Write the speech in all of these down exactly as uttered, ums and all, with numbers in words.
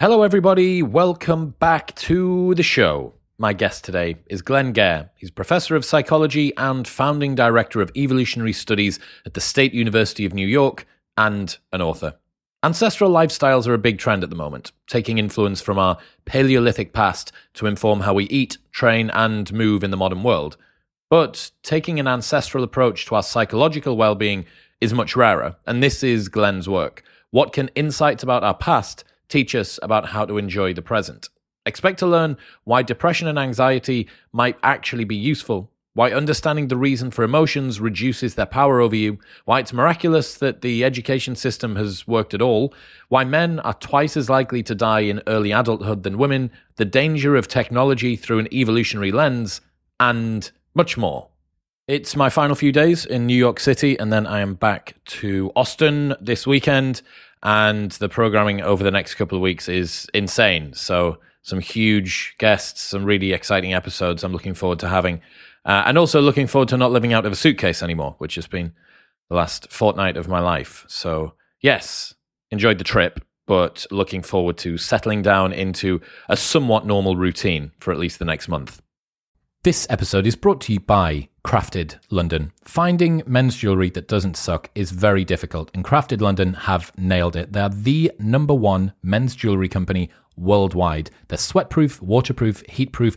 Hello, everybody. Welcome back to the show. My guest today is Glenn Geher. He's professor of psychology and founding director of evolutionary studies at the State University of New York and an author. Ancestral lifestyles are a big trend at the moment, taking influence from our Paleolithic past to inform how we eat, train, and move in the modern world. But taking an ancestral approach to our psychological well-being is much rarer, and this is Glenn's work. What can insights about our past teach us about how to enjoy the present? Expect to learn why depression and anxiety might actually be useful, why understanding the reason for emotions reduces their power over you, why it's miraculous that the education system has worked at all, why men are twice as likely to die in early adulthood than women, the danger of technology through an evolutionary lens, and much more. It's my final few days in New York City, and then I am back to Austin this weekend. And the programming over the next couple of weeks is insane. So some huge guests, some really exciting episodes I'm looking forward to having. Uh, and also looking forward to not living out of a suitcase anymore, which has been the last fortnight of my life. So yes, enjoyed the trip, but looking forward to settling down into a somewhat normal routine for at least the next month. This episode is brought to you by Crafted London. Finding men's jewellery that doesn't suck is very difficult, and Crafted London have nailed it. They're the number one men's jewellery company worldwide. They're sweatproof, waterproof, heatproof,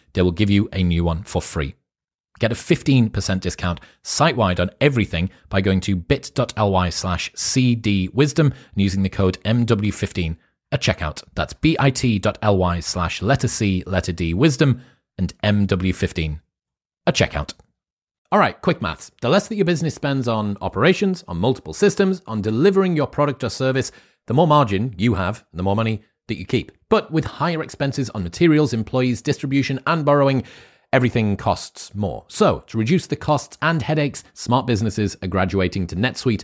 they will give you a new one for free. Get a fifteen percent discount site-wide on everything by going to bit.ly slash cdwisdom and using the code M W fifteen at checkout. That's bit.ly slash letter C, letter D, wisdom, and M W fifteen at checkout. All right, quick maths. The less that your business spends on operations, on multiple systems, on delivering your product or service, the more margin you have, the more money that you keep. But with higher expenses on materials, employees, distribution, and borrowing, everything costs more. So to reduce the costs and headaches, smart businesses are graduating to NetSuite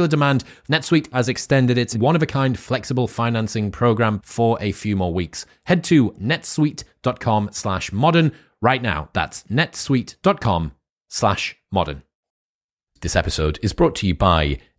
demand, NetSuite has extended its one-of-a-kind flexible financing program for a few more weeks. Head to netsuite.com slash modern right now. That's netsuite.com slash modern. This episode is brought to you by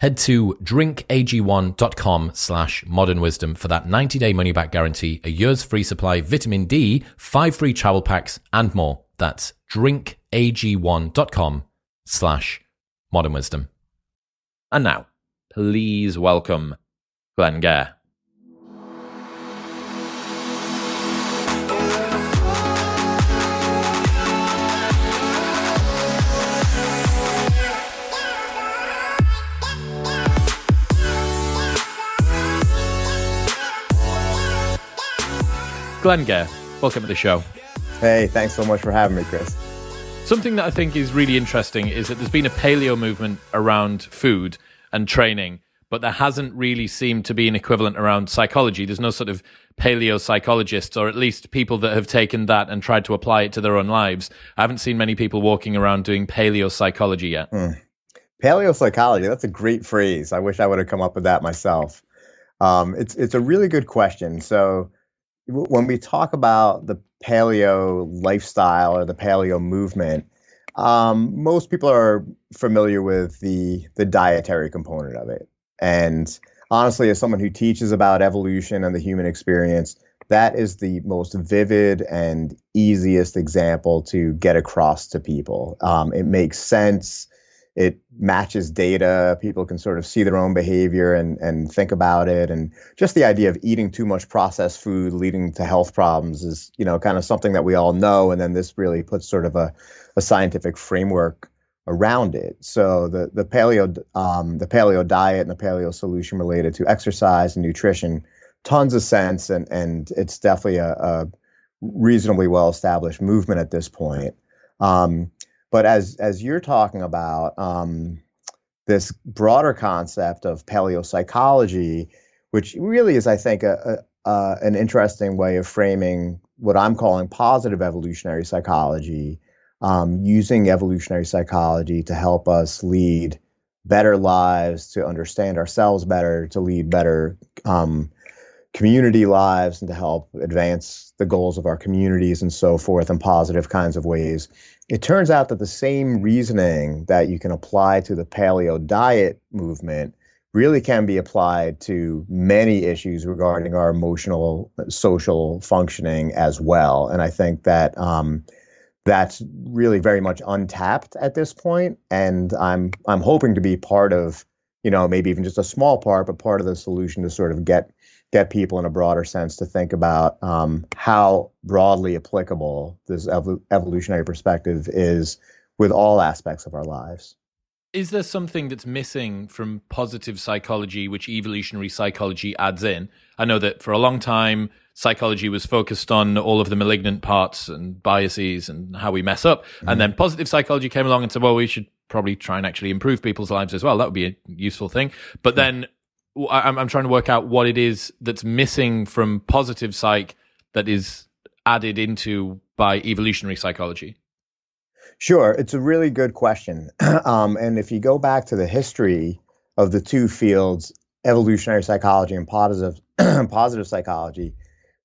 Head to drinkag1.com slash modernwisdom for that ninety-day money-back guarantee, a year's free supply, vitamin D, five free travel packs, and more. That's drinkag1.com slash modernwisdom. And now, please welcome Glenn Geher. Glenn Geher, welcome to the show. Hey, thanks so much for having me, Chris. Something that I think is really interesting is that there's been a paleo movement around food and training, but there hasn't really seemed to be an equivalent around psychology. There's no sort of paleo psychologists, or at least people that have taken that and tried to apply it to their own lives. I haven't seen many people walking around doing paleo psychology yet. Mm. Paleo psychology, that's a great phrase. I wish I would have come up with that myself. Um, it's it's a really good question. So w- when we talk about the paleo lifestyle or the paleo movement, um, most people are familiar with the the dietary component of it. And honestly, as someone who teaches about evolution and the human experience, that is the most vivid and easiest example to get across to people. Um, it makes sense. It matches data. People can sort of see their own behavior and, and think about it. And just the idea of eating too much processed food leading to health problems is, you know, kind of something that we all know. And then this really puts sort of a, a scientific framework around it. So the the paleo um, the paleo diet and the paleo solution related to exercise and nutrition, tons of sense. And, and it's definitely a, a reasonably well-established movement at this point. Um, But as as you're talking about, um, this broader concept of paleopsychology, which really is, I think, a, a, a, an interesting way of framing what I'm calling positive evolutionary psychology, um, using evolutionary psychology to help us lead better lives, to understand ourselves better, to lead better um, community lives, and to help advance the goals of our communities and so forth in positive kinds of ways. It turns out that the same reasoning that you can apply to the paleo diet movement really can be applied to many issues regarding our emotional, social functioning as well. And I think that um, that's really very much untapped at this point. And I'm I'm hoping to be part of, you know, maybe even just a small part, but part of the solution to sort of get get people in a broader sense to think about um, how broadly applicable this ev- evolutionary perspective is with all aspects of our lives. Is there something that's missing from positive psychology, which evolutionary psychology adds in? I know that for a long time, psychology was focused on all of the malignant parts and biases and how we mess up. Mm-hmm. And then positive psychology came along and said, well, we should probably try and actually improve people's lives as well. That would be a useful thing. But then I'm, I'm trying to work out what it is that's missing from positive psych that is added into by evolutionary psychology. Sure. It's a really good question. Um, and if you go back to the history of the two fields, evolutionary psychology and positive, positive psychology,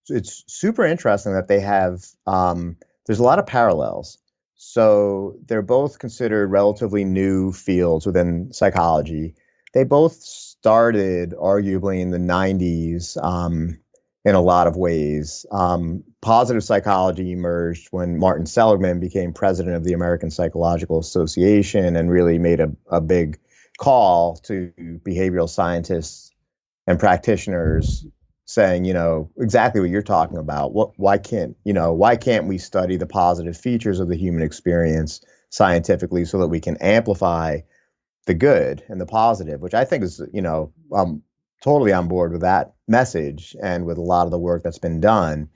it's super interesting that they have, um, there's a lot of parallels. So they're both considered relatively new fields within psychology. They both started arguably in the nineties um, in a lot of ways. Um, positive psychology emerged when Martin Seligman became president of the American Psychological Association and really made a, a big call to behavioral scientists and practitioners saying, you know, exactly what you're talking about. What, why can't, you know, why can't we study the positive features of the human experience scientifically so that we can amplify the good and the positive, which I think is, you know, I'm totally on board with that message and with a lot of the work that's been done.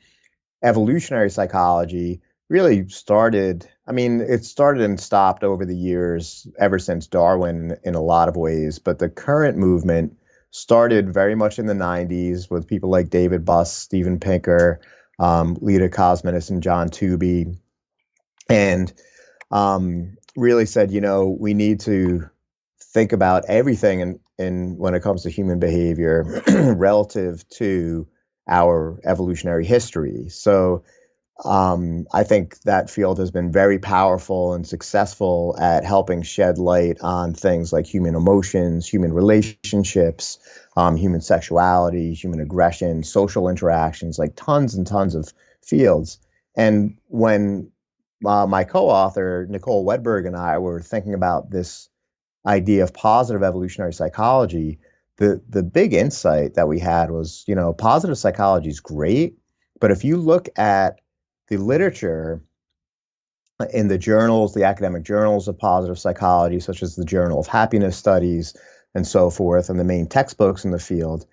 Evolutionary psychology really started, I mean, it started and stopped over the years ever since Darwin in a lot of ways, but the current movement started very much in the nineties with people like David Buss, Stephen Pinker, um, Leda Cosmides, and John Tooby, and um, really said, you know, we need to think about everything in, in when it comes to human behavior relative to our evolutionary history. So um, I think that field has been very powerful and successful at helping shed light on things like human emotions, human relationships, um, human sexuality, human aggression, social interactions, like tons and tons of fields. And when uh, my co-author, Nicole Wedberg, and I were thinking about this idea of positive evolutionary psychology, the the big insight that we had was, you know, positive psychology is great, but if you look at the literature in the journals, the academic journals of positive psychology, such as the Journal of Happiness Studies and so forth, and the main textbooks in the field,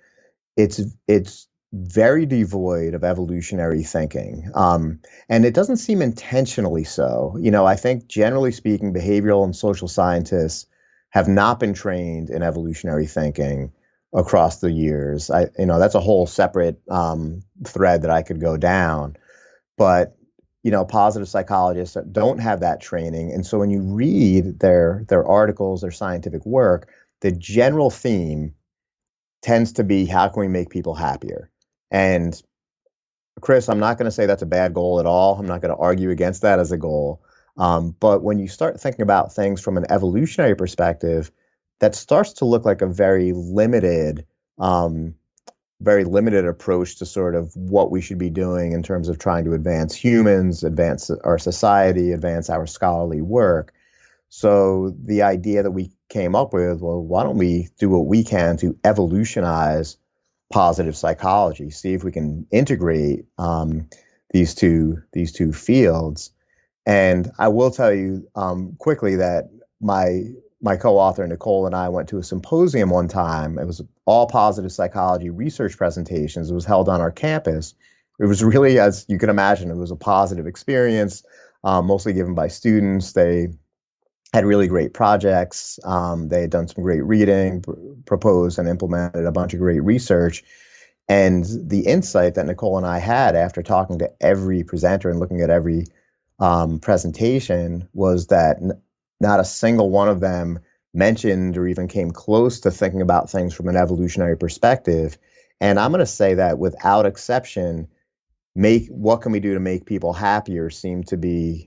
it's it's very devoid of evolutionary thinking. Um, and it doesn't seem intentionally so. You know, I think generally speaking, behavioral and social scientists have not been trained in evolutionary thinking across the years. I, you know, that's a whole separate um, thread that I could go down. But, you know, positive psychologists don't have that training. And so when you read their their articles, their scientific work, the general theme tends to be, how can we make people happier? And Chris, I'm not going to say that's a bad goal at all. I'm not going to argue against that as a goal. Um, but when you start thinking about things from an evolutionary perspective, that starts to look like a very limited, um, very limited approach to sort of what we should be doing in terms of trying to advance humans, advance our society, advance our scholarly work. So the idea that we came up with, well, why don't we do what we can to evolutionize positive psychology, see if we can integrate um, these two these two fields. And I will tell you um, quickly that my my co-author Nicole and I went to a symposium one time. It was all positive psychology research presentations. It was held on our campus. It was really, as you can imagine, it was a positive experience, um, mostly given by students. They had really great projects. Um, they had done some great reading, pr- proposed and implemented a bunch of great research. And the insight that Nicole and I had after talking to every presenter and looking at every um, presentation was that n- not a single one of them mentioned or even came close to thinking about things from an evolutionary perspective. And I'm going to say that without exception, make what can we do to make people happier seem to be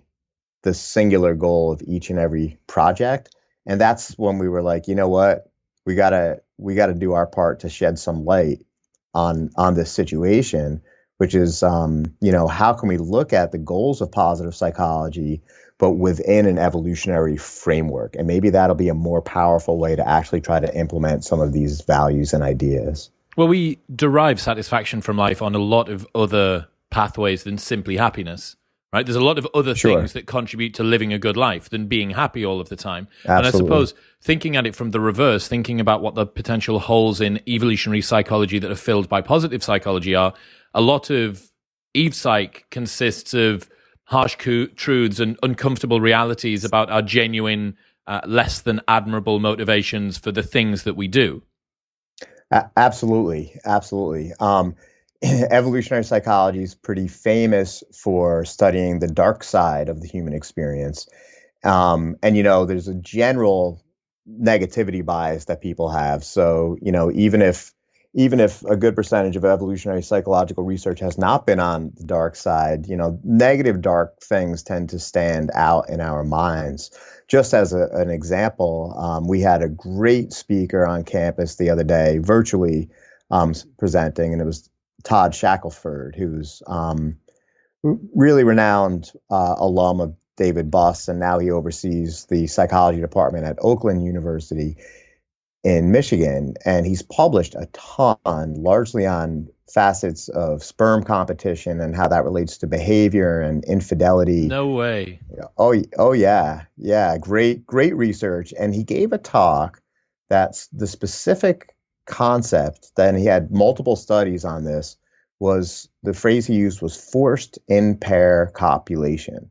the singular goal of each and every project. And that's when we were like, you know what, we gotta, we gotta do our part to shed some light on, on this situation, which is, um, you know, how can we look at the goals of positive psychology, but within an evolutionary framework? And maybe that'll be a more powerful way to actually try to implement some of these values and ideas. Well, we derive satisfaction from life on a lot of other pathways than simply happiness. Right, there's a lot of other sure. things that contribute to living a good life than being happy all of the time. Absolutely. And I suppose thinking at it from the reverse, thinking about what the potential holes in evolutionary psychology that are filled by positive psychology are, a lot of Eve Psych consists of harsh co- truths and uncomfortable realities about our genuine, uh, less than admirable motivations for the things that we do. A- absolutely, absolutely. Um Evolutionary psychology is pretty famous for studying the dark side of the human experience. Um, and, you know, there's a general negativity bias that people have. So, you know, even if even if a good percentage of evolutionary psychological research has not been on the dark side, you know, negative dark things tend to stand out in our minds. Just as a, an example, um, we had a great speaker on campus the other day, virtually um, presenting, and it was Todd Shackelford, who's um, really renowned uh, alum of David Buss, and now he oversees the psychology department at Oakland University in Michigan. And he's published a ton, largely on facets of sperm competition and how that relates to behavior and infidelity. No way. Oh, oh yeah. Yeah. Great, great research. And he gave a talk that's the specific concept, then he had multiple studies on this, was the phrase he used was forced in pair copulation,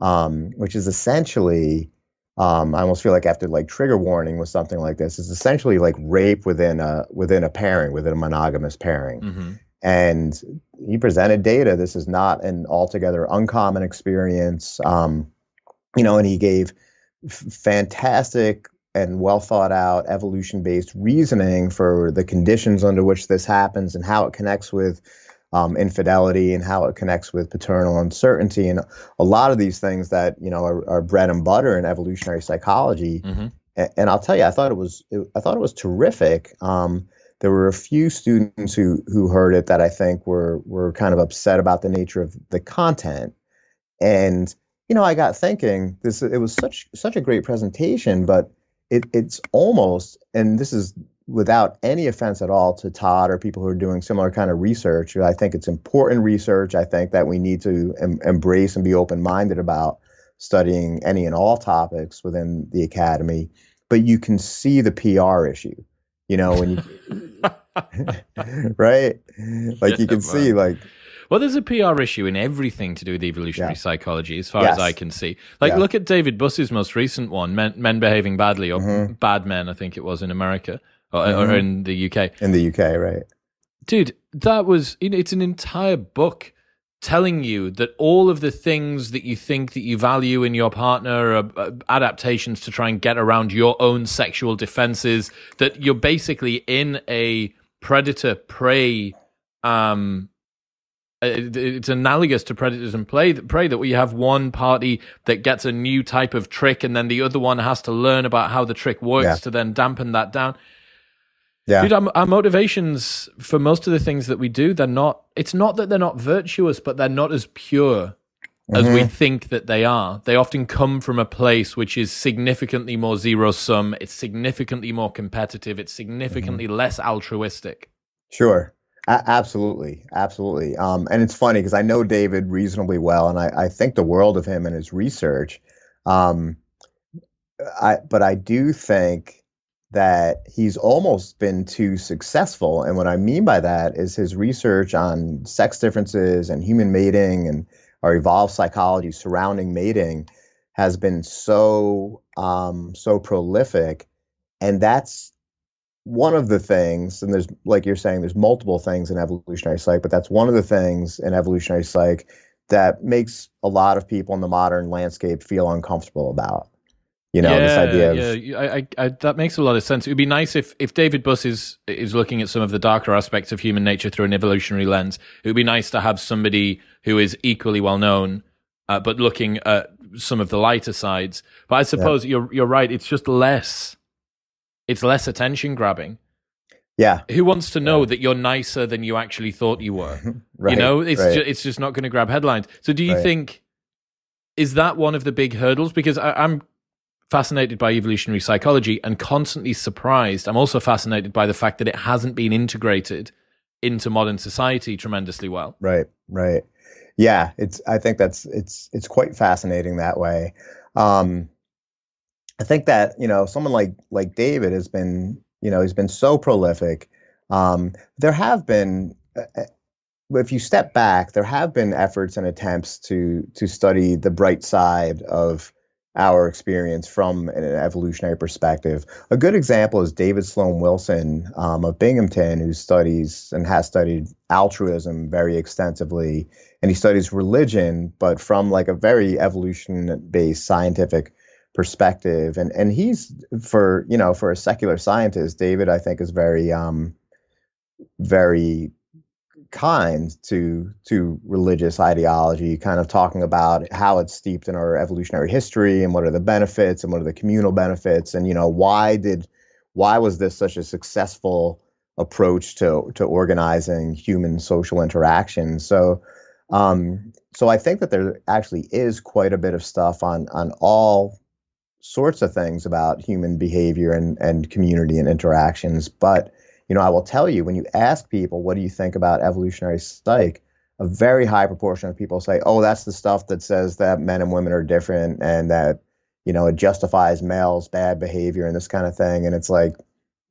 um, which is essentially, um, I almost feel like I have to like trigger warning with something like this, it's essentially like rape within a within a pairing, within a monogamous pairing. Mm-hmm. And he presented data. This is not an altogether uncommon experience, um, you know, and he gave f- fantastic and well thought out evolution-based reasoning for the conditions under which this happens and how it connects with um, infidelity and how it connects with paternal uncertainty and a lot of these things that, you know, are, are bread and butter in evolutionary psychology. Mm-hmm. And, and I'll tell you, I thought it was, it, I thought it was terrific. Um, there were a few students who who heard it that I think were were kind of upset about the nature of the content. And, you know, I got thinking this, it was such such a great presentation, but It, it's almost, and this is without any offense at all to Todd or people who are doing similar kind of research. I think it's important research. I think that we need to em- embrace and be open-minded about studying any and all topics within the academy. But you can see the P R issue, you know, when you, right? Like yeah, you can man. see, like. Well, there's a P R issue in everything to do with evolutionary yeah. psychology, as far yes. as I can see. Like, yeah. look at David Buss's most recent one, Men, men Behaving Badly, or mm-hmm. Bad Men, I think it was in America, or, mm-hmm. or in the U K. In the U K, right. Dude, that was, you know, it's an entire book telling you that all of the things that you think that you value in your partner are adaptations to try and get around your own sexual defenses, that you're basically in a predator-prey, um, it's analogous to predators and prey, that we have one party that gets a new type of trick and then the other one has to learn about how the trick works yeah. to then dampen that down. Yeah. Dude, our, our motivations for most of the things that we do, they're not, it's not that they're not virtuous, but they're not as pure mm-hmm. as we think that they are. They often come from a place which is significantly more zero-sum, it's significantly more competitive, it's significantly mm-hmm. less altruistic. Sure. A- absolutely. Absolutely. Um, and it's funny because I know David reasonably well, and I, I think the world of him and his research. Um, I, but I do think that he's almost been too successful. And what I mean by that is his research on sex differences and human mating and our evolved psychology surrounding mating has been so, um, so prolific. And that's one of the things, and there's, like you're saying, there's multiple things in evolutionary psych, but that's one of the things in evolutionary psych that makes a lot of people in the modern landscape feel uncomfortable about. You know, yeah, this idea of yeah. I, I, I, that makes a lot of sense. It would be nice if, if David Buss is, is looking at some of the darker aspects of human nature through an evolutionary lens. It would be nice to have somebody who is equally well known, uh, but looking at some of the lighter sides. But I suppose yeah. you're you're right. It's just less. It's less attention grabbing. Yeah. Who wants to know yeah. that you're nicer than you actually thought you were? right, you know, it's right. ju- it's just not going to grab headlines. So, do you right. think is that one of the big hurdles? Because I, I'm. fascinated by evolutionary psychology and constantly surprised. I'm also fascinated by the fact that it hasn't been integrated into modern society tremendously well. Right, right. Yeah, it's. I think that's it's it's quite fascinating that way. Um, I think that, you know, someone like like David has been, you know, he's been so prolific. Um, there have been, if you step back, there have been efforts and attempts to to study the bright side of our experience from an evolutionary perspective. A good example is David Sloan Wilson um, of Binghamton, who studies and has studied altruism very extensively. And he studies religion, but from like a very evolution-based scientific perspective. And and he's, for, you know, for a secular scientist, David, I think, is very, um, very kind to to religious ideology, kind of talking about how it's steeped in our evolutionary history and what are the benefits and what are the communal benefits, and, you know, why did why was this such a successful approach to to organizing human social interaction. So um so I think that there actually is quite a bit of stuff on on all sorts of things about human behavior and and community and interactions. But you know, I will tell you, when you ask people, what do you think about evolutionary psych, a very high proportion of people say, oh, that's the stuff that says that men and women are different and that, you know, it justifies males' bad behavior and this kind of thing. And it's like,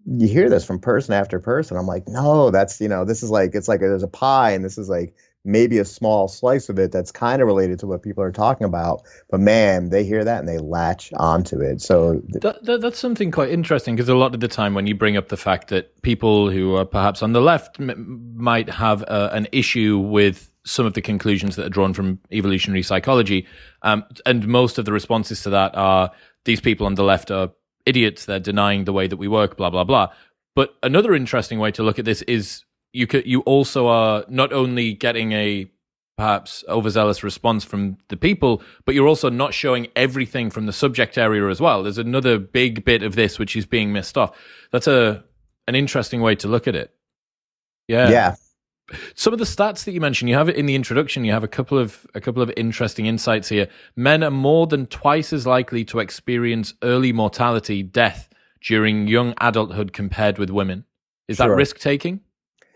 you hear this from person after person. I'm like, no, that's, you know, this is like, it's like there's a pie and this is like maybe a small slice of it that's kind of related to what people are talking about. But man, they hear that and they latch onto it. So th- that, that, that's something quite interesting, because a lot of the time when you bring up the fact that people who are perhaps on the left m- might have uh, an issue with some of the conclusions that are drawn from evolutionary psychology, um, and most of the responses to that are, these people on the left are idiots, they're denying the way that we work, blah, blah, blah. But another interesting way to look at this is you could, you also are not only getting a perhaps overzealous response from the people, but you're also not showing everything from the subject area as well. There's another big bit of this which is being missed off. That's a an interesting way to look at it. Yeah. Yeah. Some of the stats that you mentioned, you have it in the introduction, you have a couple of a couple of interesting insights here. Men are more than twice as likely to experience early mortality, death, during young adulthood compared with women. Is sure. that risk-taking?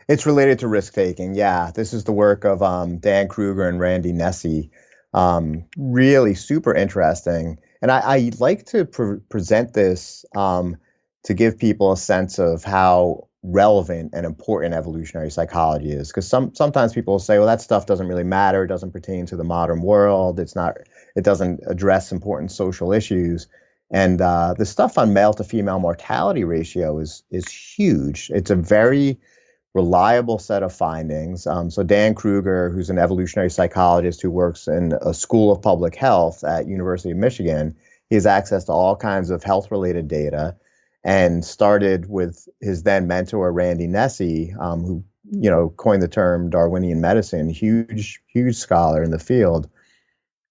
It's related to risk-taking, yeah. This is the work of um, Dan Kruger and Randy Nessie. Um, really super interesting. And I, I like to pre- present this um, to give people a sense of how relevant and important evolutionary psychology is, because some sometimes people will say, well, that stuff doesn't really matter, it doesn't pertain to the modern world, it's not, it doesn't address important social issues. And uh, the stuff on male to female mortality ratio is is huge. It's a very reliable set of findings. Um, so Dan Kruger, who's an evolutionary psychologist who works in a school of public health at University of Michigan, he has access to all kinds of health-related data, and started with his then mentor Randy Nessie, um, who you know coined the term Darwinian medicine. Huge, huge scholar in the field.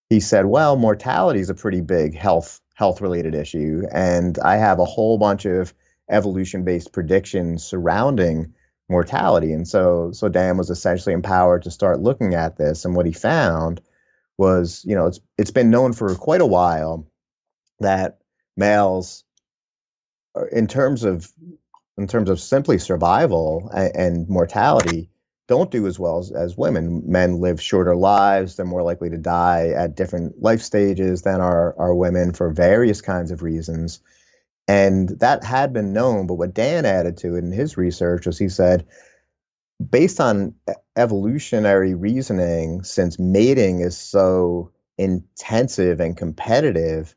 He said, "Well, mortality is a pretty big health health-related issue, and I have a whole bunch of evolution-based predictions surrounding mortality." And so, so Dan was essentially empowered to start looking at this. And what he found was, you know, it's it's been known for quite a while that males, in terms of in terms of simply survival and, and mortality, don't do as well as, as women. Men live shorter lives. They're more likely to die at different life stages than are, are women for various kinds of reasons. And that had been known, but what Dan added to it in his research was he said, based on evolutionary reasoning, since mating is so intensive and competitive,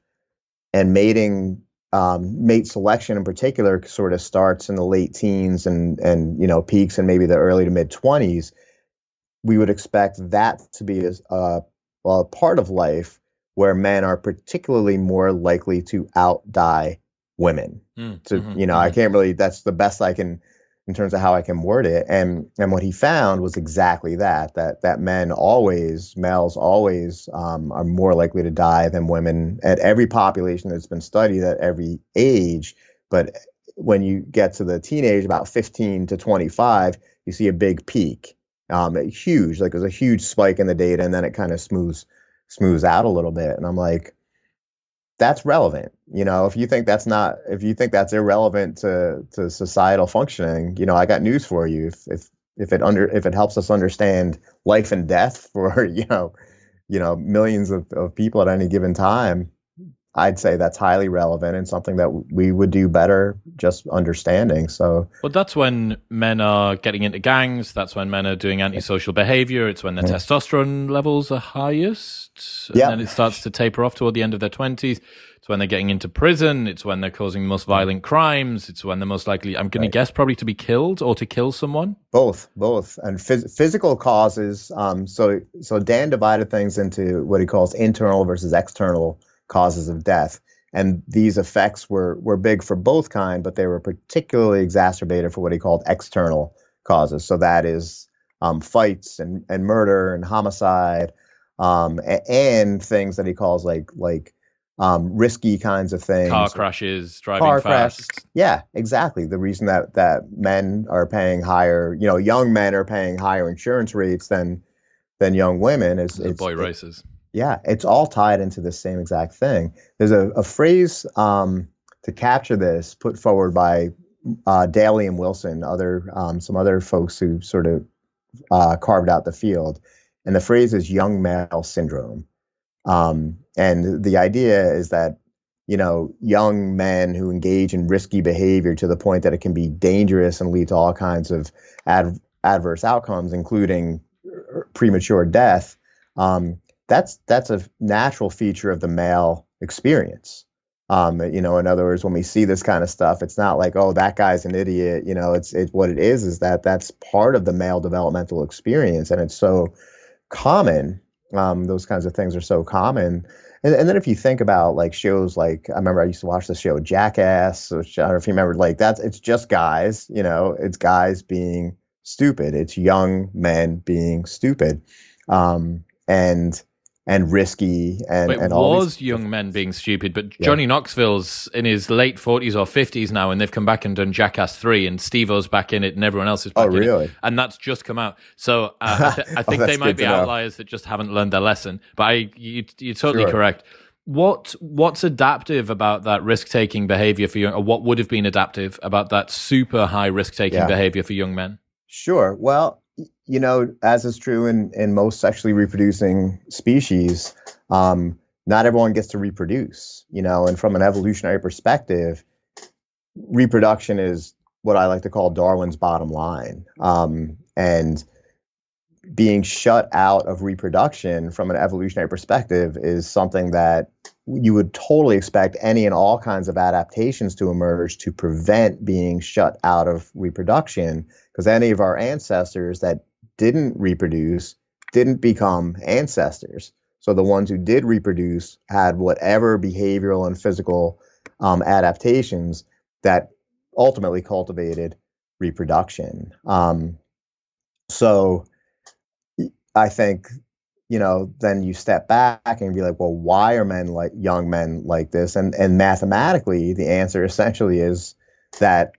and mating, um, mate selection in particular, sort of starts in the late teens and and you know peaks in maybe the early to mid twenties. We would expect that to be a, a, a part of life where men are particularly more likely to outdie women. Mm, to mm-hmm, you know, mm-hmm. I can't really. That's the best I can in terms of how I can word it. And and what he found was exactly that that that men always males always um, are more likely to die than women at every population that's been studied, at every age. But when you get to the teenage, about fifteen to twenty-five, you see a big peak, um, huge, like there's a huge spike in the data, and then it kind of smooths smooths out a little bit. And I'm like, that's relevant. You know, if you think that's not, if you think that's irrelevant to, to societal functioning, you know, I got news for you. If, if, if it under, if it helps us understand life and death for, you know, you know, millions of, of people at any given time, I'd say that's highly relevant and something that we would do better just understanding. So, well, that's when men are getting into gangs. That's when men are doing antisocial behavior. It's when their yeah. testosterone levels are highest. And yeah. then it starts to taper off toward the end of their twenties. It's when they're getting into prison. It's when they're causing the most violent crimes. It's when they're most likely, I'm going right. to guess, probably to be killed or to kill someone. Both, both. And phys- physical causes. Um, so, so Dan divided things into what he calls internal versus external causes of death, and these effects were were big for both kind, but they were particularly exacerbated for what he called external causes. So that is um, fights and, and murder and homicide, um, and, and things that he calls like like um, risky kinds of things, car crashes, driving car fast. Crash. Yeah, exactly. The reason that that men are paying higher, you know, young men are paying higher insurance rates than than young women is the boy races. Yeah, it's all tied into the same exact thing. There's a, a phrase um, to capture this put forward by uh, Daly and Wilson, other um, some other folks who sort of uh, carved out the field. And the phrase is young male syndrome. Um, and the idea is that, you know, young men who engage in risky behavior to the point that it can be dangerous and lead to all kinds of ad- adverse outcomes, including premature death, um, That's that's a natural feature of the male experience. Um, you know, in other words, when we see this kind of stuff, it's not like, oh, that guy's an idiot. You know, it's it what it is is that that's part of the male developmental experience, and it's so common. Um, those kinds of things are so common. And, and then if you think about like shows like I remember I used to watch the show Jackass, which I don't know if you remember. Like that's it's just guys. You know, it's guys being stupid. It's young men being stupid, um, and and risky and, it and all was these young men being stupid, but yeah. Johnny Knoxville's in his late forties or fifties now, and they've come back and done Jackass three, and Steve-O's back in it, and everyone else is back oh, really? in it, and that's just come out. So uh, I, th- I think oh, they might be outliers know. that just haven't learned their lesson, but I, you, you're totally sure. correct. What What's adaptive about that risk-taking behavior for young, or what would have been adaptive about that super high risk-taking yeah. behavior for young men? Sure, well, you know, as is true in, in most sexually reproducing species, um, not everyone gets to reproduce, you know, and from an evolutionary perspective, reproduction is what I like to call Darwin's bottom line. Um, and being shut out of reproduction from an evolutionary perspective is something that you would totally expect any and all kinds of adaptations to emerge to prevent being shut out of reproduction, because any of our ancestors that didn't reproduce didn't become ancestors. So the ones who did reproduce had whatever behavioral and physical um, adaptations that ultimately cultivated reproduction. Um, so I think, you know, then you step back and be like, well, why are men like young men like this? And and mathematically, the answer essentially is that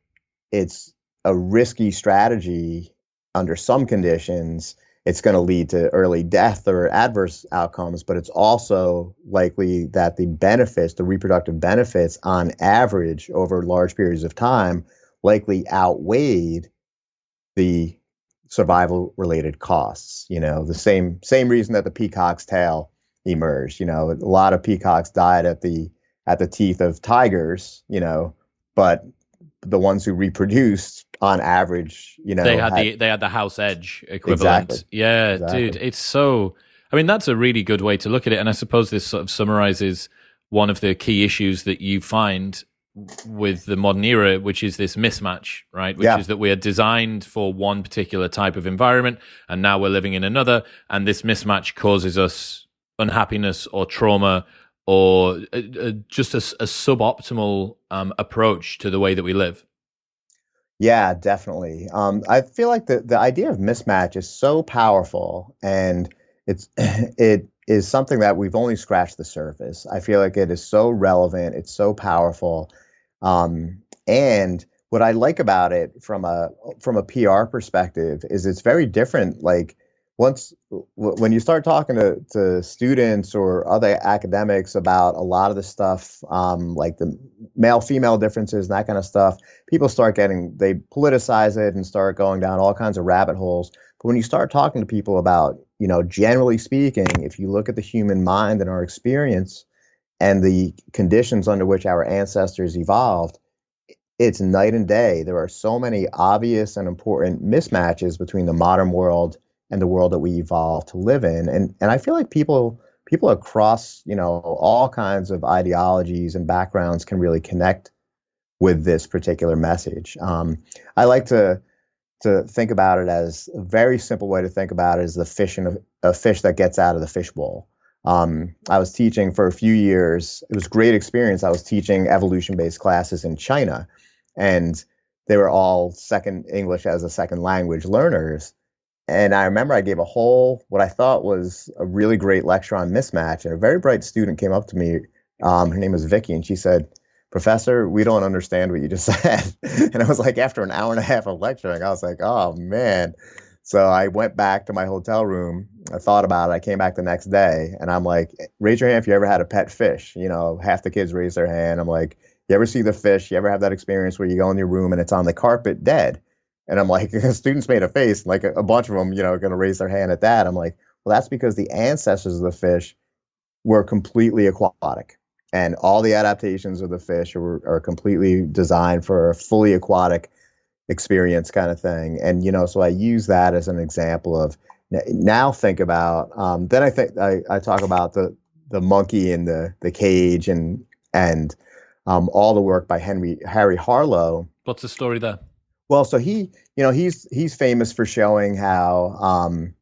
it's a risky strategy under some conditions. It's going to lead to early death or adverse outcomes, but it's also likely that the benefits, the reproductive benefits on average over large periods of time likely outweighed the survival related costs. You know, the same same reason that the peacock's tail emerged. You know, a lot of peacocks died at the at the teeth of tigers, you know, but the ones who reproduced on average, you know, they had, had the they had the house edge equivalent. Exactly. Yeah, exactly. Dude, it's so, I mean, that's a really good way to look at it. And I suppose this sort of summarizes one of the key issues that you find with the modern era, which is this mismatch, right? Which yeah. is that we are designed for one particular type of environment, and now we're living in another, and this mismatch causes us unhappiness or trauma or uh, just a, a suboptimal um, approach to the way that we live. Yeah, definitely. Um, I feel like the, the idea of mismatch is so powerful, and it's it is something that we've only scratched the surface. I feel like it is so relevant. It's so powerful. Um, and what I like about it from a from a P R perspective is it's very different. Like once w- when you start talking to, to students or other academics about a lot of the stuff, um, like the male-female differences and that kind of stuff, people start getting, they politicize it and start going down all kinds of rabbit holes. But when you start talking to people about, you know, generally speaking, if you look at the human mind and our experience and the conditions under which our ancestors evolved, it's night and day. There are so many obvious and important mismatches between the modern world and the world that we evolved to live in. And and I feel like people people across, you know, all kinds of ideologies and backgrounds can really connect with this particular message. Um, I like to to think about it as a very simple way to think about it is the fish in a, a fish that gets out of the fishbowl. Um, I was teaching for a few years. It was a great experience. I was teaching evolution-based classes in China, and they were all second English as a second language learners. And I remember I gave a whole, what I thought was a really great lecture on mismatch, and a very bright student came up to me. Um, her name was Vicky, and she said, "Professor, we don't understand what you just said." And I was like, after an hour and a half of lecturing, I was like, oh, man. So I went back to my hotel room. I thought about it. I came back the next day, and I'm like, raise your hand if you ever had a pet fish. You know, half the kids raise their hand. I'm like, you ever see the fish? You ever have that experience where you go in your room and it's on the carpet dead? And I'm like, students made a face. Like a, a bunch of them, you know, are going to raise their hand at that. I'm like, well, that's because the ancestors of the fish were completely aquatic. And all the adaptations of the fish are, are completely designed for a fully aquatic experience kind of thing. And, you know, so I use that as an example of now think about, um, then I think I, I talk about the, the monkey in the, the cage and, and um, all the work by Henry, Harry Harlow. What's the story there? Well, so he, you know, he's, he's famous for showing how, um,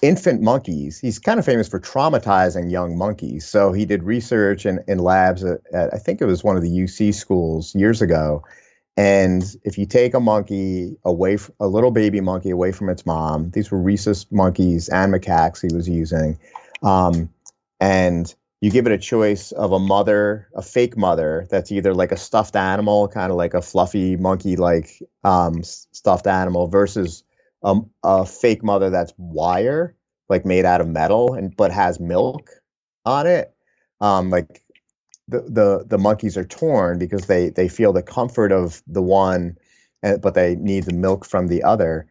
infant monkeys, he's kind of famous for traumatizing young monkeys. So he did research in, in labs at, at, I think it was one of the U C schools years ago. And if you take a monkey away, f- a little baby monkey away from its mom, these were rhesus monkeys and macaques he was using. Um, and you give it a choice of a mother, a fake mother that's either like a stuffed animal, kind of like a fluffy monkey, like um, stuffed animal versus Um, a fake mother that's wire, like made out of metal, and but has milk on it. Um, like the, the the monkeys are torn because they they feel the comfort of the one, but they need the milk from the other.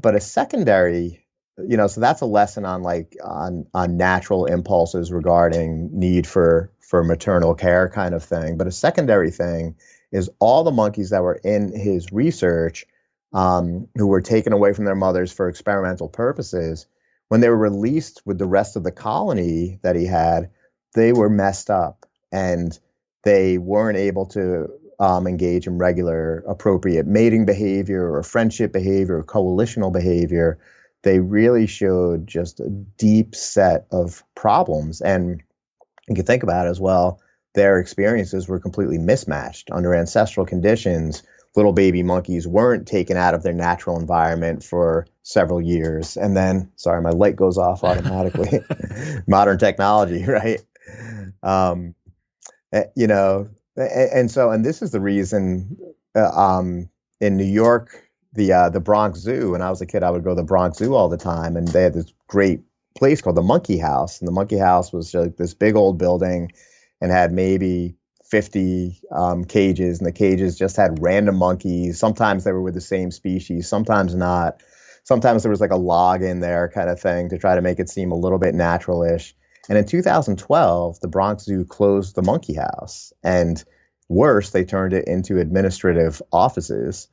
But a secondary, you know, so that's a lesson on like on on natural impulses regarding need for for maternal care kind of thing. But a secondary thing is all the monkeys that were in his research um, who were taken away from their mothers for experimental purposes, when they were released with the rest of the colony that he had, they were messed up and they weren't able to um, engage in regular appropriate mating behavior or friendship behavior or coalitional behavior. They really showed just a deep set of problems. And you can think about it as well. Their experiences were completely mismatched under ancestral conditions. Little baby monkeys weren't taken out of their natural environment for several years. And then, sorry, my light goes off automatically. Modern technology, right? Um, you know, and so, and this is the reason uh, um, in New York, the uh, the Bronx Zoo, when I was a kid, I would go to the Bronx Zoo all the time. And they had this great place called the Monkey House. And the Monkey House was like this big old building and had maybe fifty um, cages, and the cages just had random monkeys. Sometimes they were with the same species, sometimes not. Sometimes there was like a log in there kind of thing to try to make it seem a little bit naturalish. And in two thousand twelve, the Bronx Zoo closed the Monkey House. And worse, they turned it into administrative offices.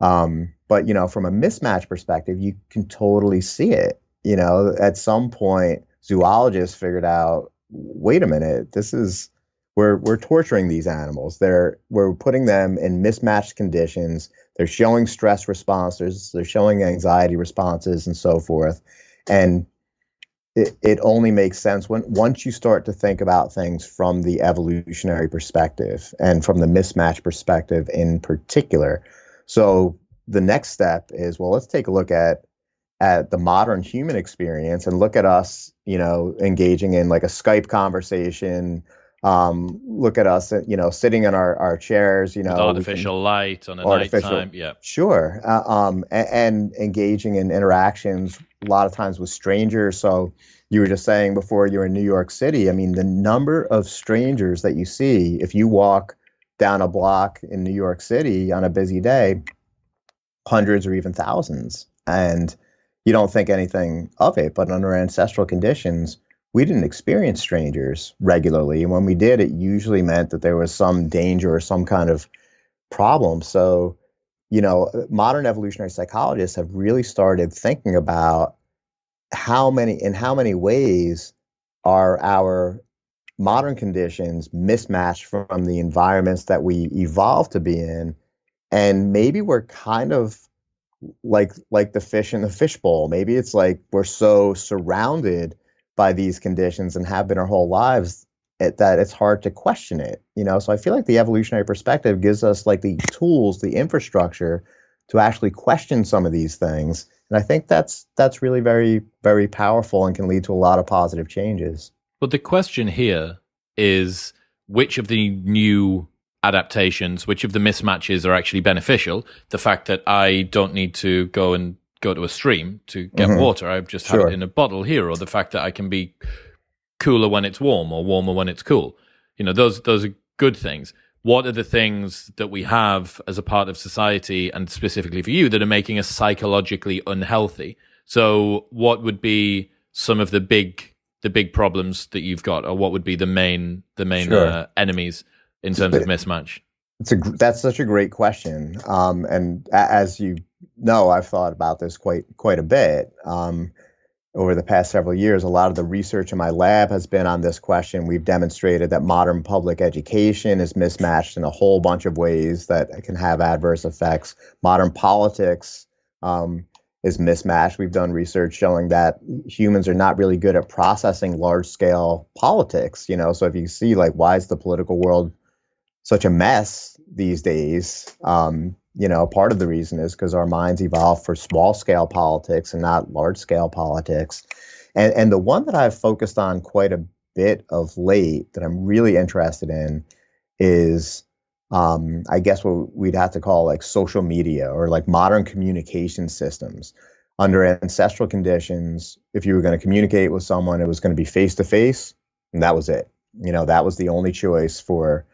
Um, but, you know, from a mismatch perspective, you can totally see it. You know, at some point, zoologists figured out, wait a minute, this is, we're we're torturing these animals. They're we're putting them in mismatched conditions. They're showing stress responses. They're showing anxiety responses and so forth. And it, it only makes sense when once you start to think about things from the evolutionary perspective and from the mismatch perspective in particular. So the next step is, well, let's take a look at at the modern human experience and look at us, you know, engaging in like a Skype conversation. Um, look at us, you know, sitting in our, our chairs, you know, with artificial can, light on a artificial, nighttime. Yeah, sure. Uh, um, and, and engaging in interactions a lot of times with strangers. So you were just saying before you were in New York City, I mean, the number of strangers that you see, if you walk down a block in New York City on a busy day, hundreds or even thousands. And you don't think anything of it, but under ancestral conditions, we didn't experience strangers regularly. And when we did, it usually meant that there was some danger or some kind of problem. So, you know, modern evolutionary psychologists have really started thinking about how many, in how many ways are our modern conditions mismatched from the environments that we evolved to be in. And maybe we're kind of like like the fish in the fishbowl. Maybe it's like we're so surrounded by these conditions and have been our whole lives it, that it's hard to question it. You know, so I feel like the evolutionary perspective gives us like the tools, the infrastructure to actually question some of these things. And I think that's that's really very, very powerful and can lead to a lot of positive changes. But the question here is, which of the new adaptations, which of the mismatches are actually beneficial? The fact that I don't need to go and go to a stream to get mm-hmm. water, I've just sure. had it in a bottle here, or the fact that I can be cooler when it's warm or warmer when it's cool. You know, those those are good things. What are the things that we have as a part of society, and specifically for you, that are making us psychologically unhealthy? So what would be some of the big the big problems that you've got, or what would be the main the main sure. uh, enemies in terms of mismatch? It's a, that's such a great question. Um, and as you know, I've thought about this quite quite a bit um, over the past several years. A lot of the research in my lab has been on this question. We've demonstrated that modern public education is mismatched in a whole bunch of ways that can have adverse effects. Modern politics um, is mismatched. We've done research showing that humans are not really good at processing large-scale politics. You know, so if you see, like, why is the political world such a mess these days? Um, you know, part of the reason is because our minds evolved for small scale politics and not large scale politics. And and the one that I've focused on quite a bit of late that I'm really interested in is, um, I guess what we'd have to call like social media or like modern communication systems. Under ancestral conditions, if you were going to communicate with someone, it was going to be face to face, and that was it. You know, that was the only choice for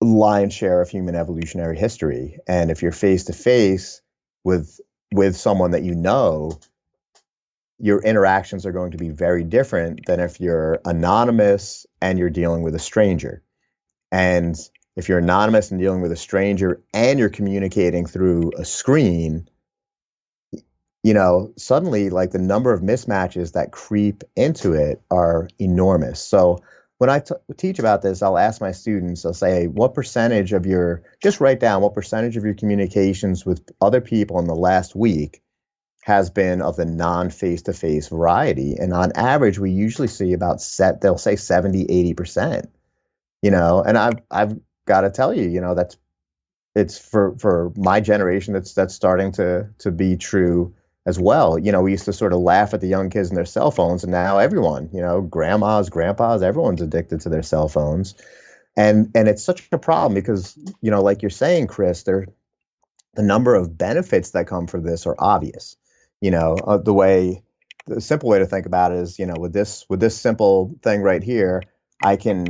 lion's share of human evolutionary history. And if you're face to face with with someone that you know, your interactions are going to be very different than if you're anonymous and you're dealing with a stranger. And if you're anonymous and dealing with a stranger and you're communicating through a screen, you know, suddenly like the number of mismatches that creep into it are enormous. So when I t- teach about this, I'll ask my students, I'll say, what percentage of your, just write down what percentage of your communications with other people in the last week has been of the non-face-to-face variety. And on average, we usually see about set, they'll say seventy, eighty percent, you know, and I've, I've got to tell you, you know, that's, it's for, for my generation, that's, that's starting to, to be true as well. You know, we used to sort of laugh at the young kids and their cell phones, and now everyone, you know, grandmas, grandpas, everyone's addicted to their cell phones. And and it's such a problem because, you know, like you're saying, Chris, there, the number of benefits that come from this are obvious. You know, uh, the way, the simple way to think about it is, you know, with this, with this simple thing right here, I can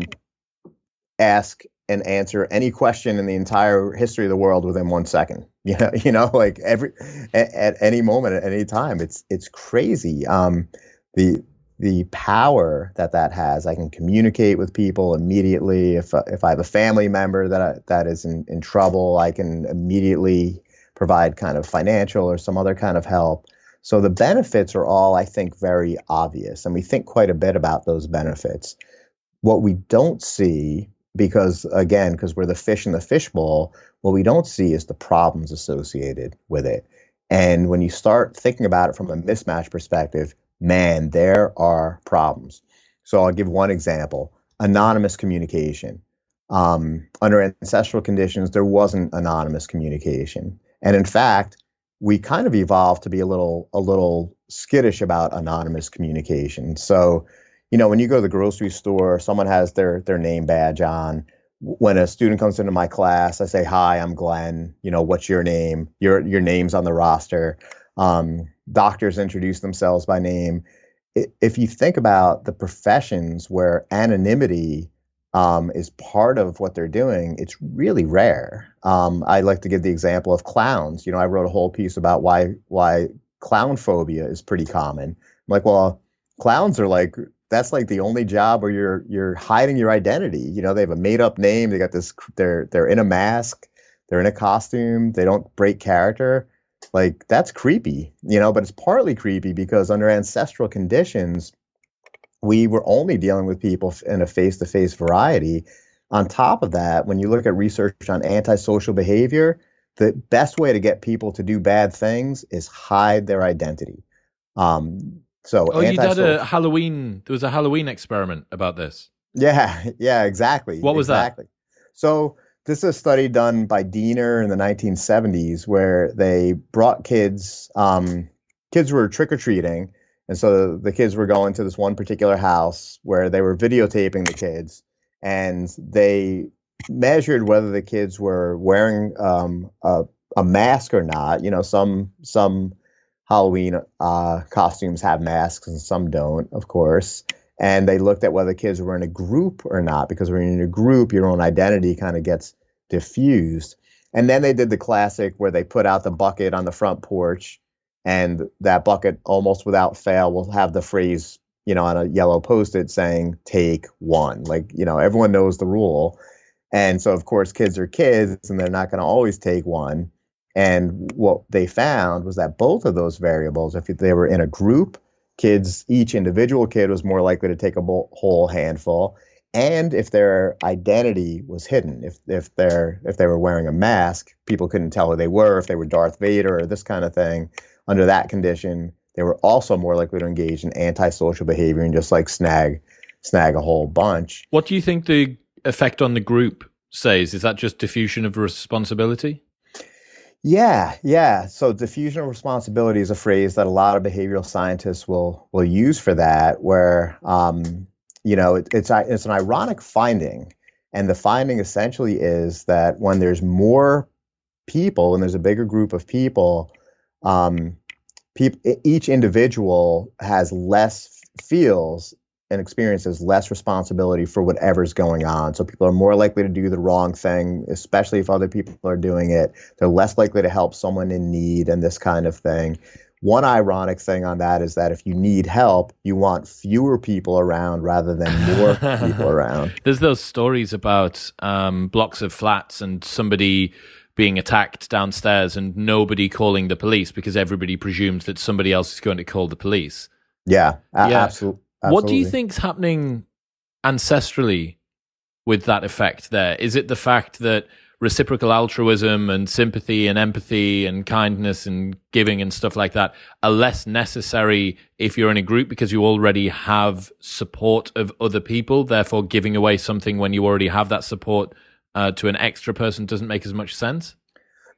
ask and answer any question in the entire history of the world within one second. You know, you know, like every at, at any moment, at any time. It's it's crazy. Um, the the power that that has. I can communicate with people immediately. If uh, if I have a family member that I, that is in, in trouble, I can immediately provide kind of financial or some other kind of help. So the benefits are all, I think, very obvious, and we think quite a bit about those benefits. What we don't see, because again, because we're the fish in the fishbowl, what we don't see is the problems associated with it. And when you start thinking about it from a mismatch perspective, man, there are problems. So I'll give one example, anonymous communication. Um, under ancestral conditions, there wasn't anonymous communication. And in fact, we kind of evolved to be a little, a little skittish about anonymous communication. So, you know, when you go to the grocery store, someone has their their name badge on. When a student comes into my class, I say, "Hi, I'm Glenn. You know, what's your name? Your your name's on the roster." Um, doctors introduce themselves by name. If you think about the professions where anonymity um, is part of what they're doing, it's really rare. Um, I like to give the example of clowns. You know, I wrote a whole piece about why why clown phobia is pretty common. I'm like, well, clowns are like, that's like the only job where you're you're hiding your identity. You know, they have a made up name. They got this. They're they're in a mask. They're in a costume. They don't break character. Like, that's creepy. You know, but it's partly creepy because under ancestral conditions, we were only dealing with people in a face to face variety. On top of that, when you look at research on antisocial behavior, the best way to get people to do bad things is hide their identity. Um, So oh, you did a Halloween. There was a Halloween experiment about this. Yeah, yeah, exactly. What was exactly. that? So this is a study done by Diener in the nineteen seventies where they brought kids. Um, kids were trick or treating, and so the kids were going to this one particular house where they were videotaping the kids, and they measured whether the kids were wearing um, a, a mask or not. You know, some some. Halloween uh, costumes have masks and some don't, of course. And they looked at whether kids were in a group or not, because when you're in a group, your own identity kind of gets diffused. And then they did the classic where they put out the bucket on the front porch, and that bucket almost without fail will have the phrase, you know, on a yellow post-it saying, "Take one." Like, you know, everyone knows the rule. And so, of course, kids are kids, and they're not going to always take one. And what they found was that both of those variables, if they were in a group, kids, each individual kid was more likely to take a whole handful. And if their identity was hidden, if if they're if they were wearing a mask, people couldn't tell who they were. If they were Darth Vader or this kind of thing, under that condition, they were also more likely to engage in antisocial behavior and just like snag snag a whole bunch. What do you think the effect on the group says? Is that just diffusion of responsibility? Yeah, yeah. So diffusion of responsibility is a phrase that a lot of behavioral scientists will will use for that, where, um, you know, it, it's it's an ironic finding. And the finding essentially is that when there's more people, when there's a bigger group of people, um, pe- each individual has less, feels and experiences less responsibility for whatever's going on. So people are more likely to do the wrong thing, especially if other people are doing it. They're less likely to help someone in need and this kind of thing. One ironic thing on that is that if you need help, you want fewer people around rather than more people around. There's those stories about um, blocks of flats and somebody being attacked downstairs and nobody calling the police because everybody presumes that somebody else is going to call the police. Yeah, a- yeah. Absolutely, absolutely. What do you think's happening ancestrally with that effect there? Is it the fact that reciprocal altruism and sympathy and empathy and kindness and giving and stuff like that are less necessary if you're in a group because you already have support of other people, therefore giving away something when you already have that support uh, to an extra person doesn't make as much sense?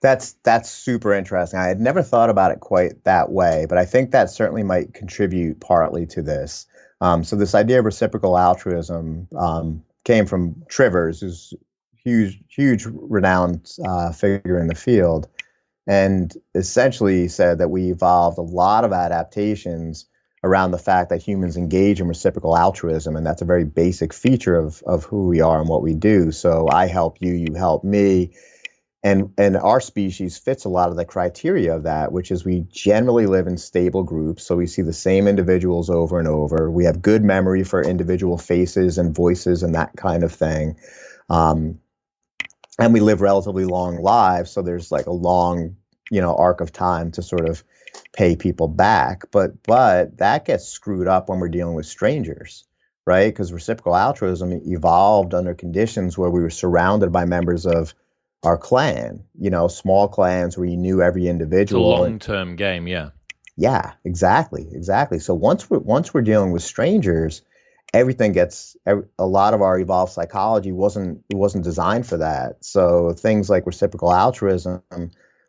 That's that's super interesting. I had never thought about it quite that way, but I think that certainly might contribute partly to this. Um, so this idea of reciprocal altruism um, came from Trivers, who's Huge, huge, renowned uh, figure in the field, and essentially said that we evolved a lot of adaptations around the fact that humans engage in reciprocal altruism, and that's a very basic feature of of who we are and what we do. So I help you, you help me, and and our species fits a lot of the criteria of that, which is we generally live in stable groups, so we see the same individuals over and over. We have good memory for individual faces and voices and that kind of thing. Um, And we live relatively long lives, so there's like a long, you know, arc of time to sort of pay people back. But but that gets screwed up when we're dealing with strangers, right? Because reciprocal altruism evolved under conditions where we were surrounded by members of our clan, you know, small clans where you knew every individual. It's a long-term and, game, yeah. Yeah, exactly, exactly. So once we're, once we're dealing with strangers, everything gets a lot of our evolved psychology wasn't wasn't designed for that. So things like reciprocal altruism,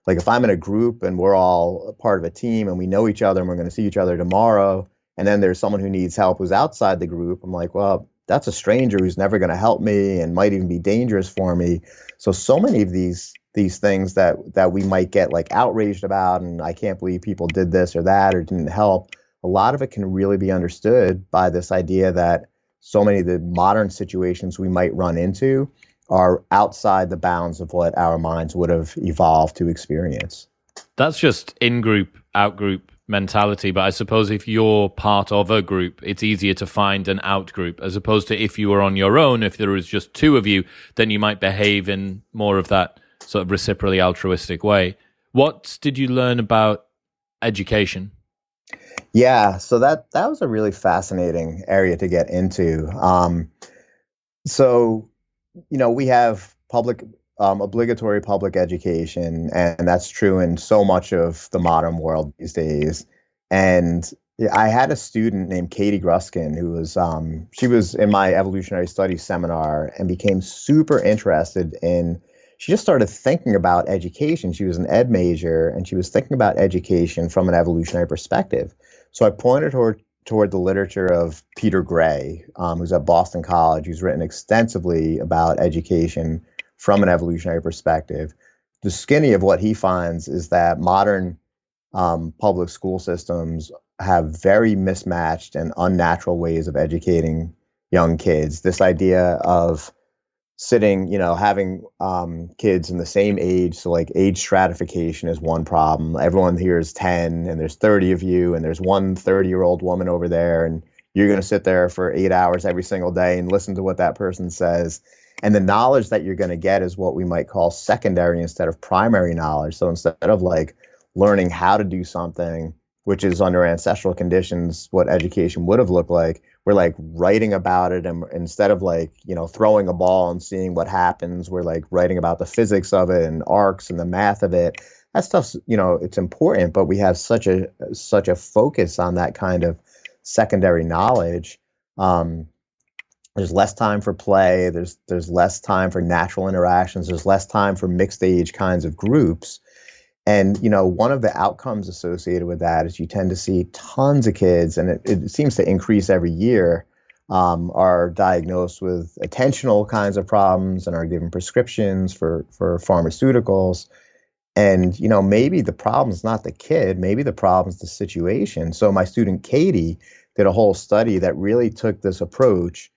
like if I'm in a group and we're all part of a team and we know each other and we're going to see each other tomorrow, and then there's someone who needs help who's outside the group, I'm like, well, that's a stranger who's never going to help me and might even be dangerous for me. So so many of these these things that that we might get like outraged about, and I can't believe people did this or that or didn't help. A lot of it can really be understood by this idea that so many of the modern situations we might run into are outside the bounds of what our minds would have evolved to experience. That's just in-group, out-group mentality. But I suppose if you're part of a group, it's easier to find an out-group as opposed to if you were on your own, if there was just two of you, then you might behave in more of that sort of reciprocally altruistic way. What did you learn about education? Yeah, so that that was a really fascinating area to get into. Um, so, you know, we have public, um, obligatory public education, and that's true in so much of the modern world these days. And I had a student named Katie Gruskin who was, um, she was in my evolutionary studies seminar and became super interested in, she just started thinking about education. She was an ed major, and she was thinking about education from an evolutionary perspective. So I pointed her toward the literature of Peter Gray, um, who's at Boston College, who's written extensively about education from an evolutionary perspective. The skinny of what he finds is that modern um, public school systems have very mismatched and unnatural ways of educating young kids. This idea of sitting, you know, having um, kids in the same age. So like age stratification is one problem. Everyone here is ten and there's thirty of you and there's one thirty-year-old woman over there and you're going to sit there for eight hours every single day and listen to what that person says. And the knowledge that you're going to get is what we might call secondary instead of primary knowledge. So instead of like learning how to do something, which is under ancestral conditions, what education would have looked like, we're like writing about it. And instead of like, you know, throwing a ball and seeing what happens, we're like writing about the physics of it and arcs and the math of it. That stuff's, you know, it's important, but we have such a, such a focus on that kind of secondary knowledge. Um, there's less time for play. There's, there's less time for natural interactions. There's less time for mixed age kinds of groups. And, you know, one of the outcomes associated with that is you tend to see tons of kids, and it, it seems to increase every year, um, are diagnosed with attentional kinds of problems and are given prescriptions for, for pharmaceuticals. And, you know, maybe the problem's not the kid, maybe the problem's the situation. So my student Katie did a whole study that really took this approach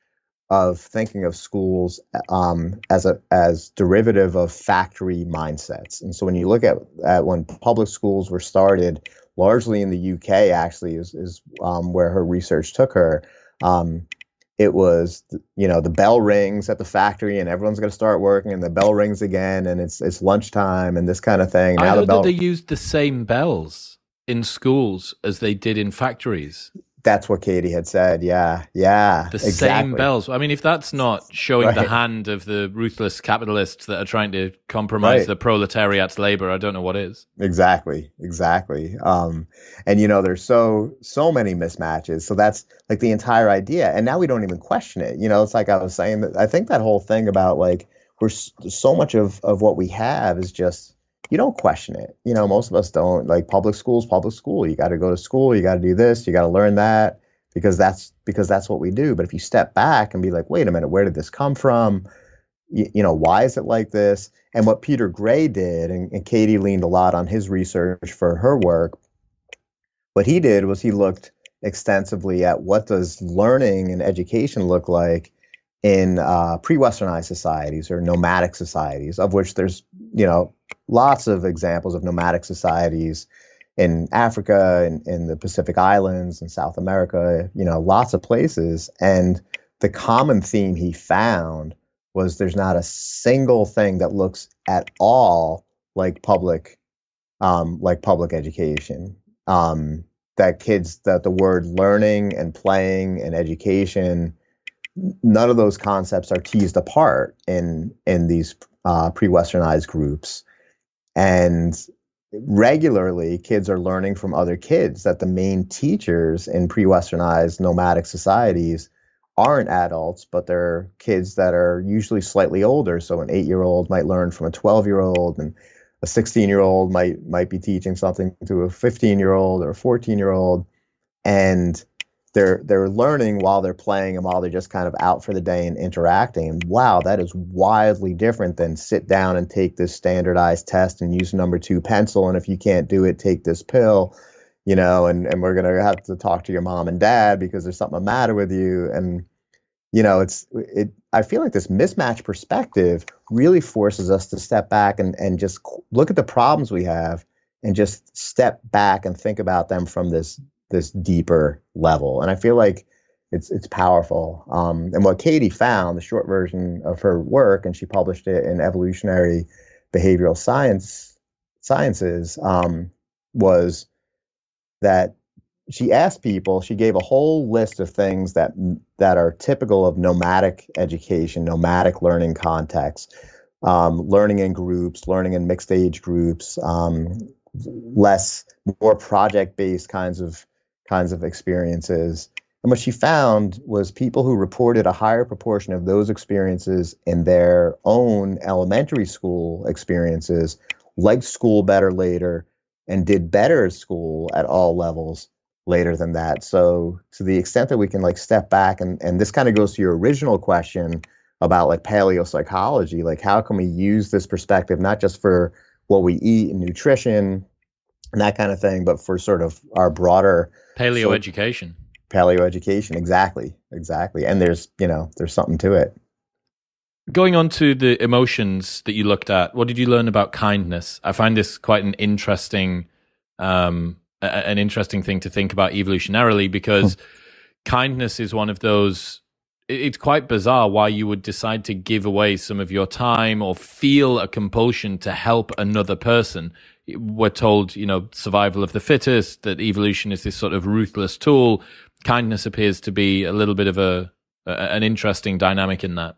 of thinking of schools um, as a as derivative of factory mindsets. And so when you look at, at when public schools were started, largely in the U K, actually, is, is um, where her research took her. Um, it was, you know, the bell rings at the factory and everyone's going to start working and the bell rings again and it's it's lunchtime and this kind of thing. Now I know the bell- that they used the same bells in schools as they did in factories. That's what Katie had said. Yeah, yeah. The exactly. same bells. I mean, if that's not showing right. the hand of the ruthless capitalists that are trying to compromise right. the proletariat's labor, I don't know what is. Exactly, exactly. Um, and, you know, there's so, so many mismatches. So that's like the entire idea. And now we don't even question it. You know, it's like I was saying, that I think that whole thing about like, we're so much of, of what we have is just, you don't question it. You know, most of us don't. Like public schools, public school. You got to go to school. You got to do this. You got to learn that because that's because that's what we do. But if you step back and be like, wait a minute, where did this come from? You, you know, why is it like this? And what Peter Gray did, and, and Katie leaned a lot on his research for her work. What he did was he looked extensively at what does learning and education look like in uh, pre-Westernized societies or nomadic societies, of which there's, you know, lots of examples of nomadic societies in Africa and in, in the Pacific Islands and South America, you know, lots of places. And the common theme he found was there's not a single thing that looks at all like public, um, like public education, um, that kids, that the word learning and playing and education, none of those concepts are teased apart in, in these uh, pre-Westernized groups. And regularly kids are learning from other kids that the main teachers in pre-Westernized nomadic societies aren't adults, but they're kids that are usually slightly older. So an eight-year-old might learn from a twelve-year-old and a sixteen-year-old might might be teaching something to a fifteen-year-old or a fourteen-year-old. And They're they're learning while they're playing and while they're just kind of out for the day and interacting. And wow, that is wildly different than sit down and take this standardized test and use number two pencil. And if you can't do it, take this pill, you know, and, and we're going to have to talk to your mom and dad because there's something the matter with you. And, you know, it's it. I feel like this mismatch perspective really forces us to step back and, and just look at the problems we have and just step back and think about them from this this deeper level. And I feel like it's it's powerful. Um, and what Katie found, the short version of her work, and she published it in Evolutionary Behavioral Science Sciences, um, was that she asked people, she gave a whole list of things that that are typical of nomadic education, nomadic learning contexts, um, learning in groups, learning in mixed age groups, um, less, more project-based kinds of kinds of experiences. And what she found was people who reported a higher proportion of those experiences in their own elementary school experiences liked school better later and did better at school at all levels later than that. So to the extent that we can like step back and, and this kind of goes to your original question about like paleopsychology, like how can we use this perspective, not just for what we eat and nutrition and that kind of thing, but for sort of our broader paleo sort of education, paleo education. Exactly. Exactly. And there's, you know, there's something to it. Going on to the emotions that you looked at, what did you learn about kindness? I find this quite an interesting, um, a- an interesting thing to think about evolutionarily, because kindness is one of those, it's quite bizarre why you would decide to give away some of your time or feel a compulsion to help another person. We're told, you know, survival of the fittest, that evolution is this sort of ruthless tool. Kindness appears to be a little bit of a, a an interesting dynamic in that.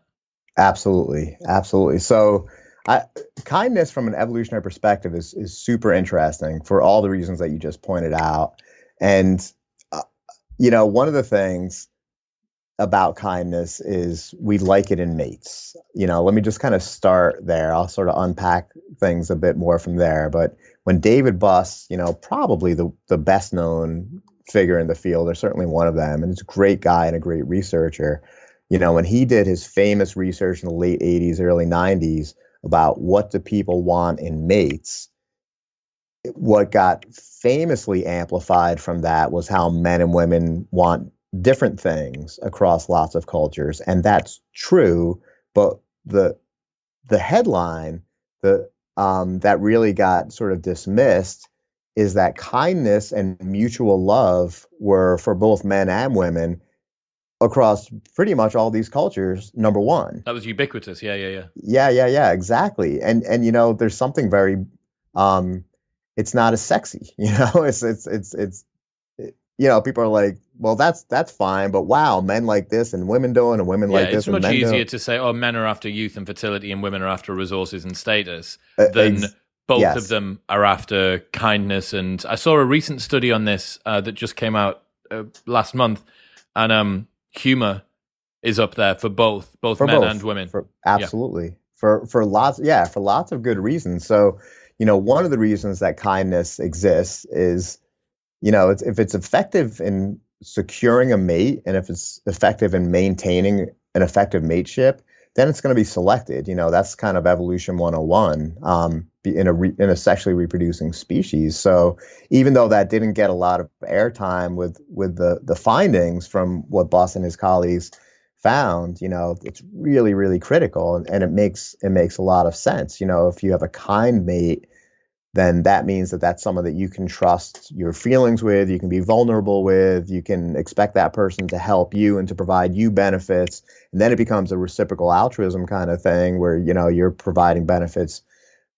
Absolutely. Absolutely. So I, kindness from an evolutionary perspective is, is super interesting for all the reasons that you just pointed out. And, uh, you know, one of the things about kindness is we like it in mates. You know, let me just kind of start there. I'll sort of unpack things a bit more from there. But when David Buss, you know, probably the, the best known figure in the field, or certainly one of them, and he's a great guy and a great researcher, you know, when he did his famous research in the late eighties, early nineties about what do people want in mates, what got famously amplified from that was how men and women want different things across lots of cultures. And that's true. But the the headline the um, that really got sort of dismissed is that kindness and mutual love were, for both men and women across pretty much all these cultures, number one. That was ubiquitous. Yeah, yeah, yeah. Yeah, yeah, yeah, exactly. And, and you know, there's something very, um, it's not as sexy, you know, it's, it's, it's, it's, it, you know, people are like, well, that's, that's fine, but wow, men like this and women doing and women yeah, like this. It's much easier don't. to say, oh, men are after youth and fertility and women are after resources and status uh, than ex- both yes. of them are after kindness. And I saw a recent study on this uh, that just came out uh, last month, and um, humor is up there for both, both for men both. and women. For, absolutely. Yeah. For, for lots, yeah, for lots of good reasons. So, you know, one of the reasons that kindness exists is, you know, it's, if it's effective in securing a mate, and if it's effective in maintaining an effective mateship, then it's going to be selected. You know, that's kind of evolution one oh one um, in a re- in a sexually reproducing species. So even though that didn't get a lot of airtime with with the the findings from what Buss and his colleagues found, you know, it's really, really critical, and, and it makes it makes a lot of sense. You know, if you have a kind mate, then that means that that's someone that you can trust your feelings with, you can be vulnerable with, you can expect that person to help you and to provide you benefits. And then it becomes a reciprocal altruism kind of thing where, you know, you're providing benefits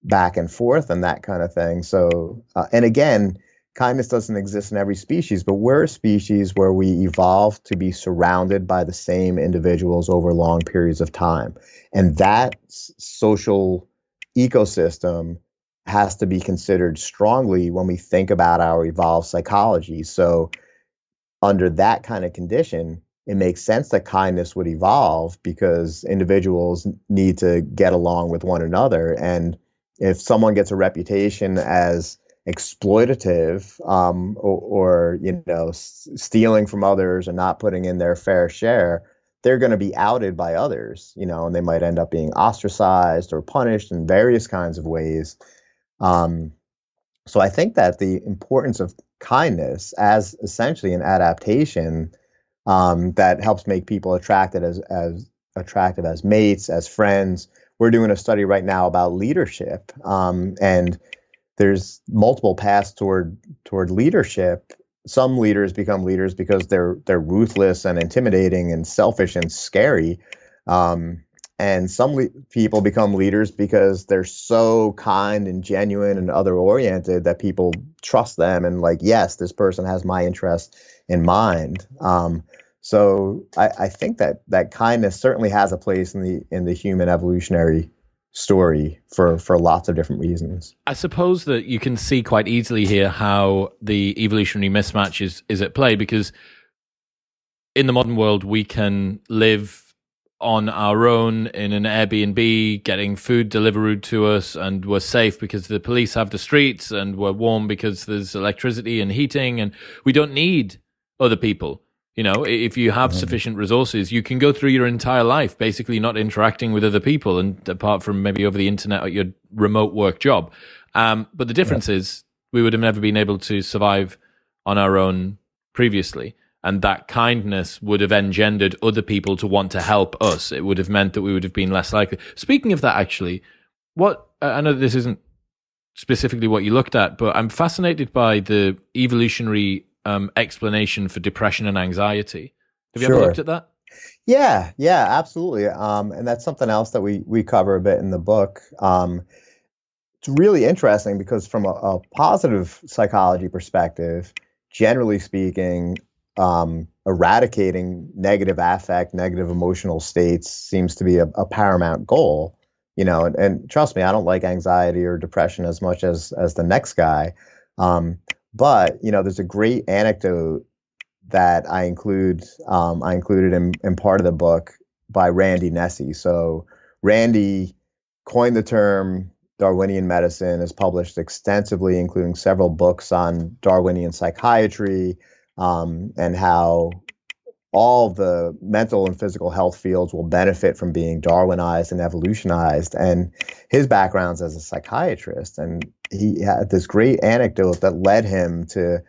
back and forth and that kind of thing. So, uh, and again, kindness doesn't exist in every species, but we're a species where we evolved to be surrounded by the same individuals over long periods of time. And that s- social ecosystem has to be considered strongly when we think about our evolved psychology. So under that kind of condition, it makes sense that kindness would evolve because individuals need to get along with one another. And if someone gets a reputation as exploitative um, or, or, you know, s- stealing from others and not putting in their fair share, they're going to be outed by others, you know, and they might end up being ostracized or punished in various kinds of ways. Um, so I think that the importance of kindness as essentially an adaptation um, that helps make people attracted as, as attractive as mates, as friends. We're doing a study right now about leadership, um, and there's multiple paths toward toward leadership. Some leaders become leaders because they're they're ruthless and intimidating and selfish and scary. Um, and some le- people become leaders because they're so kind and genuine and other oriented that people trust them and like, yes, this person has my interest in mind. Um, so I, I think that that kindness certainly has a place in the in the human evolutionary story for, for lots of different reasons. I suppose that you can see quite easily here how the evolutionary mismatch is, is at play, because in the modern world, we can live on our own in an Airbnb, getting food delivered to us, and we're safe because the police have the streets, and we're warm because there's electricity and heating, and we don't need other people. You know, if you have sufficient resources, you can go through your entire life basically not interacting with other people, and apart from maybe over the internet at your remote work job. Um, but the difference yeah. is we would have never been able to survive on our own previously. And that kindness would have engendered other people to want to help us. It would have meant that we would have been less likely. Speaking of that, actually, what I know this isn't specifically what you looked at, but I'm fascinated by the evolutionary um, explanation for depression and anxiety. Have you Sure. ever looked at that? Yeah, yeah, absolutely. Um, and that's something else that we we cover a bit in the book. Um, it's really interesting because from a, a positive psychology perspective, generally speaking, Um, eradicating negative affect, negative emotional states seems to be a, a paramount goal, you know, and, and trust me, I don't like anxiety or depression as much as, as the next guy. Um, but, you know, there's a great anecdote that I include, um, I included in, in part of the book by Randy Nessie. So Randy coined the term Darwinian medicine, is published extensively, including several books on Darwinian psychiatry, Um, and how all the mental and physical health fields will benefit from being Darwinized and evolutionized. And his background's as a psychiatrist. And he had this great anecdote that led him to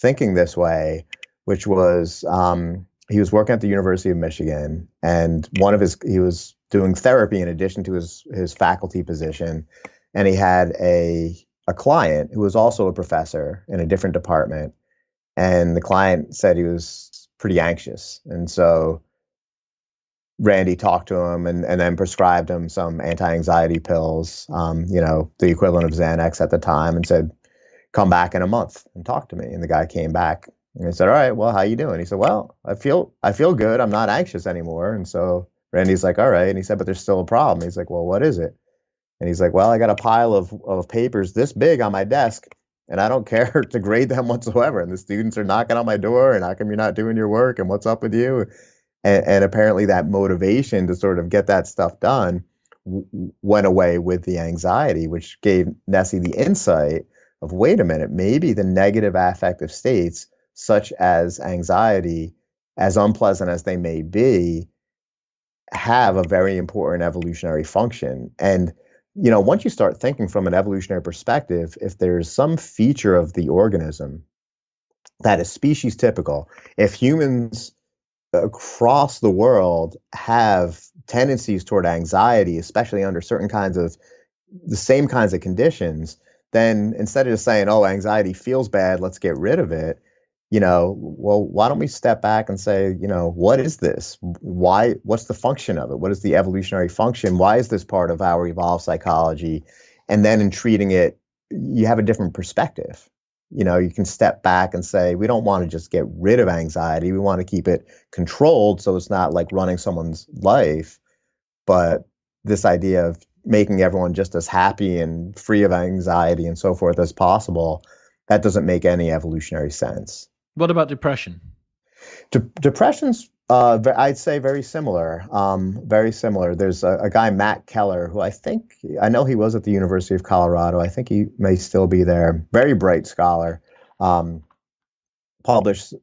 thinking this way, which was um, he was working at the University of Michigan, and one of his he was doing therapy in addition to his his faculty position, and he had a a client who was also a professor in a different department, and the client said he was pretty anxious. And so Randy talked to him and, and then prescribed him some anti-anxiety pills, um, you know, the equivalent of Xanax at the time, and said, come back in a month and talk to me. And the guy came back and I said, all right, well, how you doing? He said, well, I feel, I feel good. I'm not anxious anymore. And so Randy's like, all right. And he said, but there's still a problem. He's like, well, what is it? And he's like, well, I got a pile of, of papers this big on my desk, and I don't care to grade them whatsoever. And the students are knocking on my door, and how come you're not doing your work, and what's up with you? And, and apparently that motivation to sort of get that stuff done w- went away with the anxiety, which gave Nessie the insight of, wait a minute, maybe the negative affective states, such as anxiety, as unpleasant as they may be, have a very important evolutionary function. And you know, once you start thinking from an evolutionary perspective, if there's some feature of the organism that is species typical, if humans across the world have tendencies toward anxiety, especially under certain kinds of the same kinds of conditions, then instead of just saying, oh, anxiety feels bad, let's get rid of it, you know, well, why don't we step back and say, you know, what is this? Why? What's the function of it? What is the evolutionary function? Why is this part of our evolved psychology? And then in treating it, you have a different perspective. You know, you can step back and say, we don't want to just get rid of anxiety. We want to keep it controlled so it's not like running someone's life. But this idea of making everyone just as happy and free of anxiety and so forth as possible, that doesn't make any evolutionary sense. What about depression? De- depression's, uh, I'd say, very similar. Um, very similar. There's a, a guy, Matt Keller, who I think, I know he was at the University of Colorado. I think he may still be there. Very bright scholar. Um, published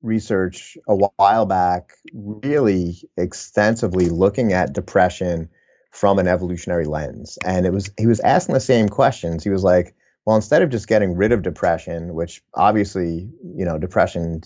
research a while back, really extensively looking at depression from an evolutionary lens. And it was he was asking the same questions. He was like, well, instead of just getting rid of depression, which obviously, you know, depression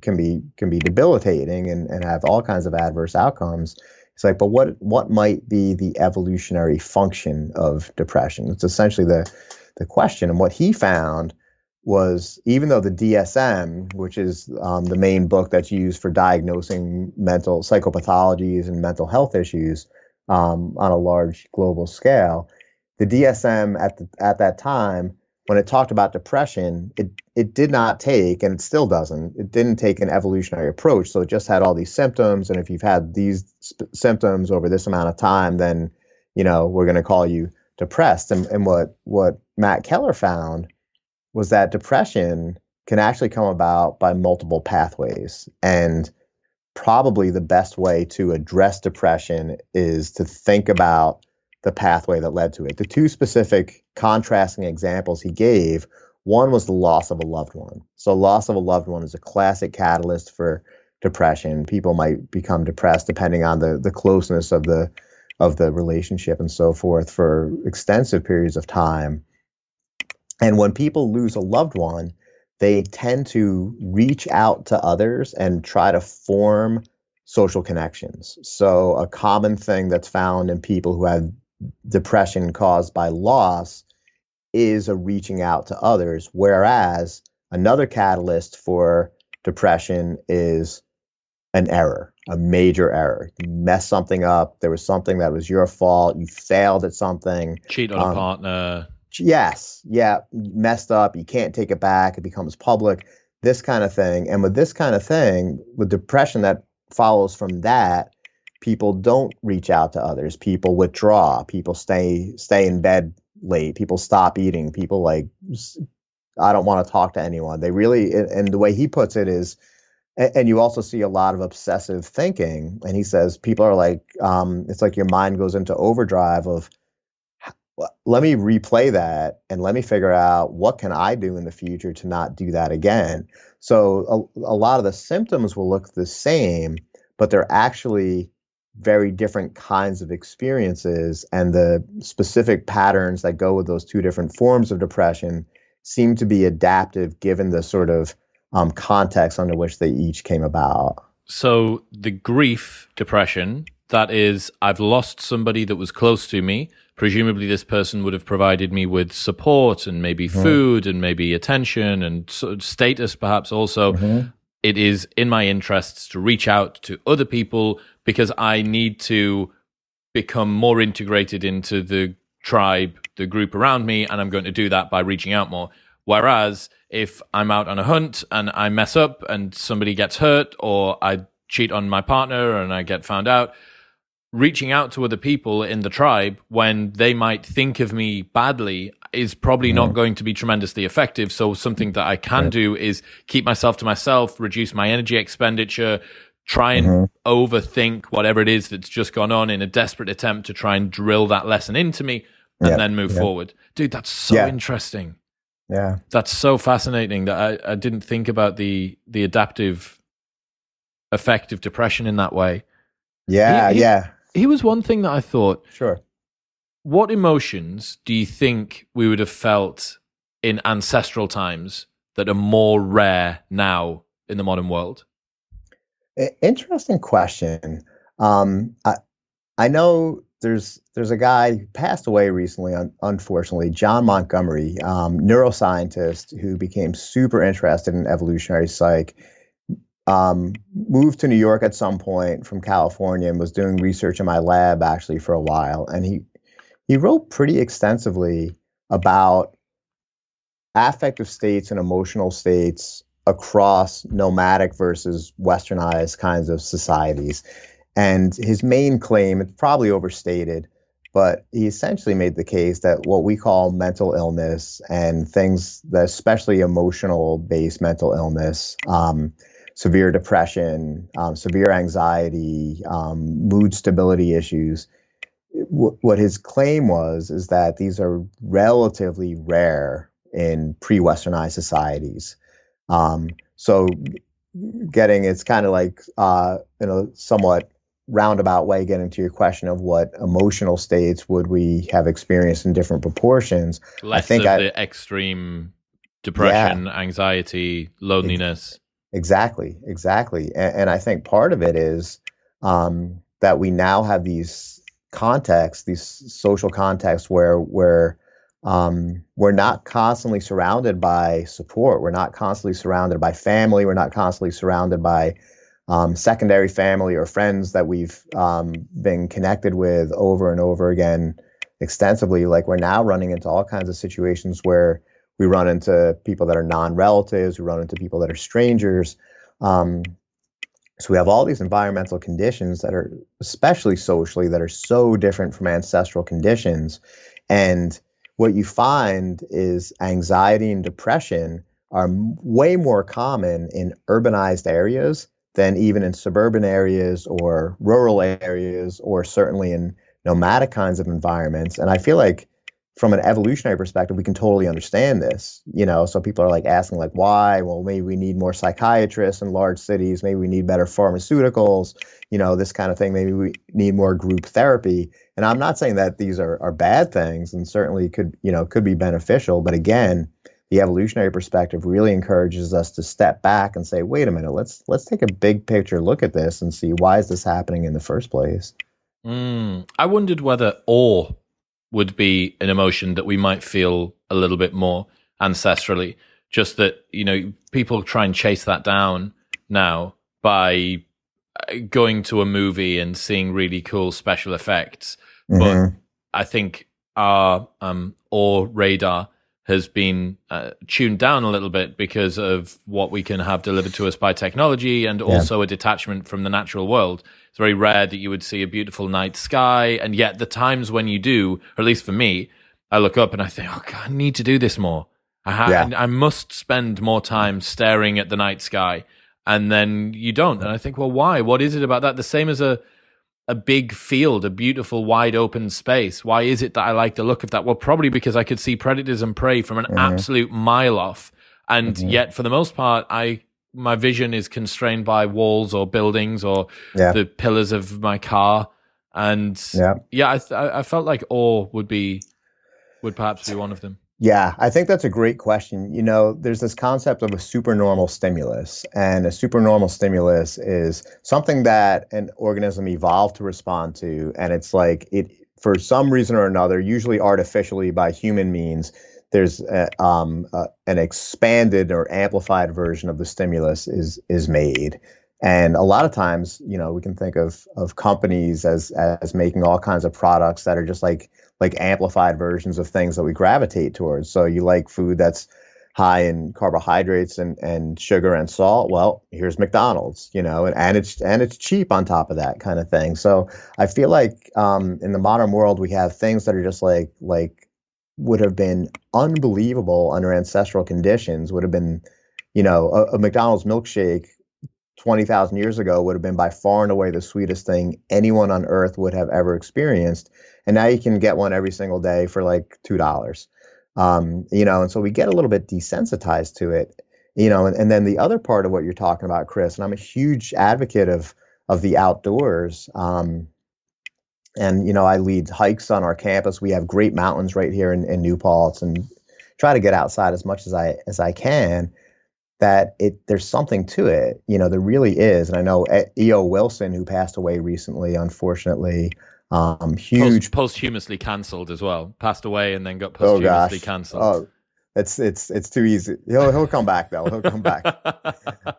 can be can be debilitating and, and have all kinds of adverse outcomes, it's like, but what what might be the evolutionary function of depression? It's essentially the the question. And what he found was, even though the D S M, which is um, the main book that's used for diagnosing mental psychopathologies and mental health issues um, on a large global scale, the D S M at the, at that time, when it talked about depression, it it did not take, and it still doesn't, it didn't take an evolutionary approach. So it just had all these symptoms, and if you've had these sp- symptoms over this amount of time, then, you know, we're going to call you depressed. And, and what what Matt Keller found was that depression can actually come about by multiple pathways, and probably the best way to address depression is to think about the pathway that led to it. The two specific contrasting examples he gave, one was the loss of a loved one. So loss of a loved one is a classic catalyst for depression. People might become depressed depending on the the closeness of the of the relationship and so forth for extensive periods of time. And when people lose a loved one, they tend to reach out to others and try to form social connections. So a common thing that's found in people who have depression caused by loss is a reaching out to others, whereas another catalyst for depression is an error, a major error. You mess something up. There was something that was your fault. You failed at something. Cheat on um, a partner. Yes. Yeah. Messed up. You can't take it back. It becomes public, this kind of thing. And with this kind of thing, with depression that follows from that, people don't reach out to others. People withdraw. People stay stay in bed late. People stop eating. People like, I don't want to talk to anyone. They really, and the way he puts it is, and you also see a lot of obsessive thinking. And he says people are like, um, it's like your mind goes into overdrive of, let me replay that and let me figure out what can I do in the future to not do that again. So a, a lot of the symptoms will look the same, but they're actually very different kinds of experiences, and the specific patterns that go with those two different forms of depression seem to be adaptive given the sort of um, context under which they each came about. So the grief depression, that is, I've lost somebody that was close to me, presumably this person would have provided me with support and maybe food, mm. and maybe attention and sort of status perhaps also. Mm-hmm. It is in my interests to reach out to other people because I need to become more integrated into the tribe, the group around me, and I'm going to do that by reaching out more. Whereas if I'm out on a hunt and I mess up and somebody gets hurt or I cheat on my partner and I get found out, reaching out to other people in the tribe when they might think of me badly is probably mm. not going to be tremendously effective. So something that I can right. do is keep myself to myself, reduce my energy expenditure, try and mm-hmm. overthink whatever it is that's just gone on in a desperate attempt to try and drill that lesson into me and yeah. then move yeah. forward. Dude, that's so yeah. interesting. Yeah. That's so fascinating that I, I didn't think about the the adaptive effect of depression in that way. Yeah, he, he, yeah. Here was one thing that I thought. Sure. What emotions do you think we would have felt in ancestral times that are more rare now in the modern world? Interesting question. Um, I, I know there's there's a guy who passed away recently, un, unfortunately, John Montgomery, um, neuroscientist who became super interested in evolutionary psych. Um, moved to New York at some point from California and was doing research in my lab actually for a while. And he, he wrote pretty extensively about affective states and emotional states across nomadic versus westernized kinds of societies. And his main claim, it's probably overstated, but he essentially made the case that what we call mental illness and things that especially emotional-based mental illness, um, severe depression, um, severe anxiety, um, mood stability issues. W- what his claim was is that these are relatively rare in pre-Westernized societies. Um, so getting, it's kind of like, uh, in a somewhat roundabout way, getting to your question of what emotional states would we have experienced in different proportions. Less I think of I, the extreme depression, yeah, anxiety, loneliness. It, Exactly, exactly. And, and I think part of it is um, that we now have these contexts, these social contexts where we're, um, we're not constantly surrounded by support. We're not constantly surrounded by family. We're not constantly surrounded by um, secondary family or friends that we've um, been connected with over and over again extensively. Like we're now running into all kinds of situations where we run into people that are non-relatives. We run into people that are strangers. Um, so we have all these environmental conditions that are, especially socially, that are so different from ancestral conditions. And what you find is anxiety and depression are way more common in urbanized areas than even in suburban areas or rural areas, or certainly in nomadic kinds of environments. And I feel like from an evolutionary perspective, we can totally understand this, you know, so people are like asking like, why? Well, maybe we need more psychiatrists in large cities. Maybe we need better pharmaceuticals, you know, this kind of thing. Maybe we need more group therapy. And I'm not saying that these are, are bad things and certainly could, you know, could be beneficial. But again, the evolutionary perspective really encourages us to step back and say, wait a minute, let's, let's take a big picture look at this and see why is this happening in the first place? Mm, I wondered whether awe would be an emotion that we might feel a little bit more ancestrally. Just that, you know, people try and chase that down now by going to a movie and seeing really cool special effects. Mm-hmm. But I think our um, awe radar has been uh, tuned down a little bit because of what we can have delivered to us by technology and yeah. also a detachment from the natural world. It's very rare that you would see a beautiful night sky. And yet the times when you do, or at least for me, I look up and I think, oh, God, I need to do this more. I, ha- yeah. I must spend more time staring at the night sky. And then you don't. And I think, well, why? What is it about that? The same as a a big field, a beautiful wide open space. Why is it that I like the look of that? Well, probably because I could see predators and prey from an mm-hmm. absolute mile off. And mm-hmm. yet for the most part, I my vision is constrained by walls or buildings or yeah. the pillars of my car. And yeah, yeah I, th- I felt like awe would be, would perhaps be one of them. Yeah, I think that's a great question. You know, there's this concept of a supernormal stimulus, and a supernormal stimulus is something that an organism evolved to respond to, and it's like it for some reason or another, usually artificially by human means, there's a, um, a, an expanded or amplified version of the stimulus is is made. And a lot of times, you know, we can think of of companies as as making all kinds of products that are just like like amplified versions of things that we gravitate towards. So you like food that's high in carbohydrates and, and sugar and salt. Well, here's McDonald's, you know, and, and it's and it's cheap on top of that kind of thing. So I feel like um, in the modern world, we have things that are just like like would have been unbelievable under ancestral conditions, would have been, you know, a, a McDonald's milkshake twenty thousand years ago would have been by far and away the sweetest thing anyone on earth would have ever experienced. And now you can get one every single day for like two dollars. Um, you know, and so we get a little bit desensitized to it, you know, and, and then the other part of what you're talking about, Chris, and I'm a huge advocate of, of the outdoors. Um, and, you know, I lead hikes on our campus. We have great mountains right here in, in New Paltz, and try to get outside as much as I, as I can. That it there's something to it, you know, there really is. And I know E O Wilson, who passed away recently, unfortunately, um, huge Post, posthumously canceled as well, passed away and then got posthumously oh canceled. Oh, it's, it's, it's too easy. He'll, he'll come back though. He'll come back.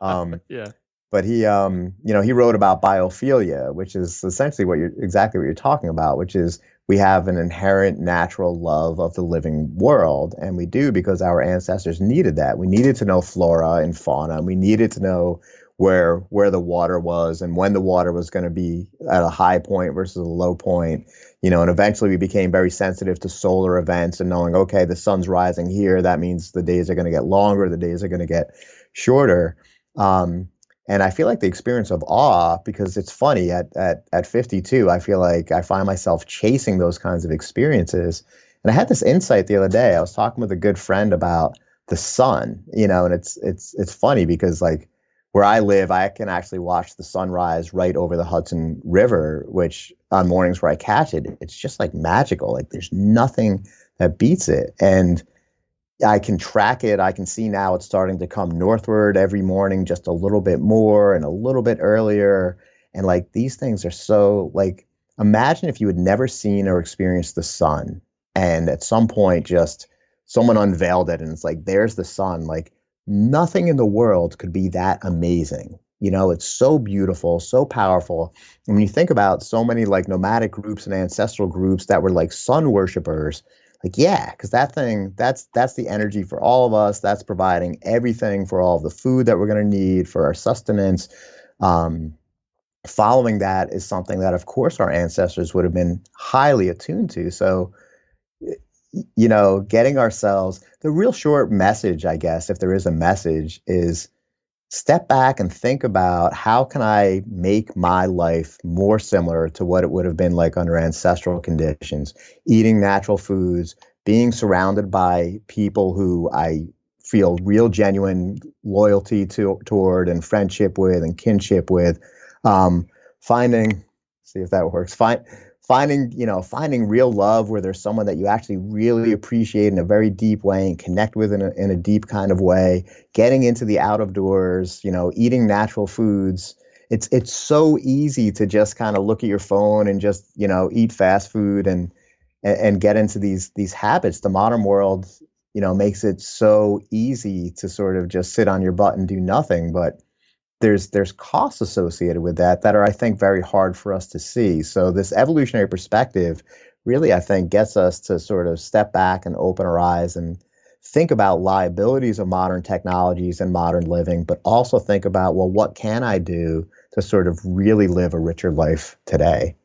um, yeah. But he, um, you know, he wrote about biophilia, which is essentially what you're exactly what you're talking about, which is we have an inherent natural love of the living world, and we do because our ancestors needed that. We needed to know flora and fauna, and we needed to know where where the water was and when the water was going to be at a high point versus a low point, you know. And eventually we became very sensitive to solar events and knowing, okay, the sun's rising here, that means the days are going to get longer, the days are going to get shorter. Um, And I feel like the experience of awe, because it's funny, at, at at fifty-two, I feel like I find myself chasing those kinds of experiences. And I had this insight the other day. I was talking with a good friend about the sun, you know, and it's it's it's funny because like where I live, I can actually watch the sunrise right over the Hudson River, which on mornings where I catch it, it's just like magical. Like there's nothing that beats it. And I can track it. I can see now it's starting to come northward every morning, just a little bit more and a little bit earlier. And like these things are so like, imagine if you had never seen or experienced the sun, and at some point just someone unveiled it and it's like, there's the sun. Like nothing in the world could be that amazing. You know, it's so beautiful, so powerful. And when you think about so many like nomadic groups and ancestral groups that were like sun worshipers, like, yeah, because that thing, that's that's the energy for all of us. That's providing everything for all of the food that we're going to need for our sustenance. Um, following that is something that, of course, our ancestors would have been highly attuned to. So, you know, getting ourselves, the real short message, I guess, if there is a message, is step back and think about how can I make my life more similar to what it would have been like under ancestral conditions, eating natural foods, being surrounded by people who I feel real genuine loyalty to, toward and friendship with and kinship with, um, finding, see if that works, find, finding, you know, finding real love where there's someone that you actually really appreciate in a very deep way and connect with in a, in a deep kind of way, getting into the out of doors, you know, eating natural foods. It's, it's so easy to just kind of look at your phone and just, you know, eat fast food and, and, and get into these, these habits. The modern world, you know, makes it so easy to sort of just sit on your butt and do nothing, but There's there's costs associated with that that are, I think, very hard for us to see. So this evolutionary perspective really, I think, gets us to sort of step back and open our eyes and think about liabilities of modern technologies and modern living, but also think about, well, what can I do to sort of really live a richer life today?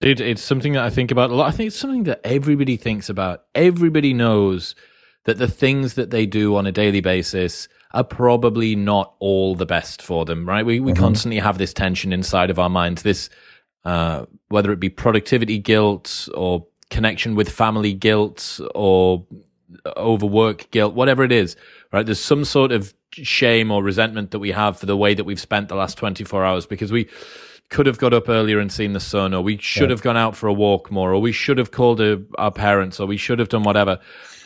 Dude, it's something that I think about a lot. I think it's something that everybody thinks about. Everybody knows that the things that they do on a daily basis are probably not all the best for them, right? We we mm-hmm. constantly have this tension inside of our minds, this, uh, whether it be productivity guilt or connection with family guilt or overwork guilt, whatever it is, right? There's some sort of shame or resentment that we have for the way that we've spent the last twenty-four hours because we could have got up earlier and seen the sun, or we should yeah. have gone out for a walk more, or we should have called a, our parents, or we should have done whatever.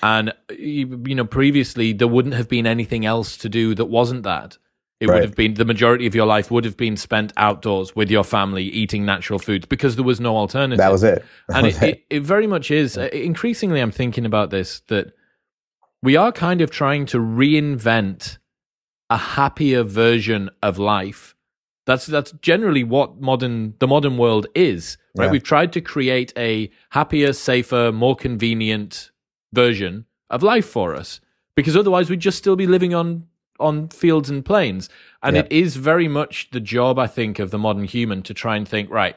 And, you know, previously there wouldn't have been anything else to do that wasn't that. It right. would have been, the majority of your life would have been spent outdoors with your family eating natural foods because there was no alternative. That was it. That and was it, it. It, it very much is. Increasingly, I'm thinking about this, that we are kind of trying to reinvent a happier version of life. That's that's generally what modern the modern world is. Right? Yeah. We've tried to create a happier, safer, more convenient version of life for us, because otherwise we'd just still be living on on fields and plains. And yeah. it is very much the job, I think, of the modern human to try and think, right,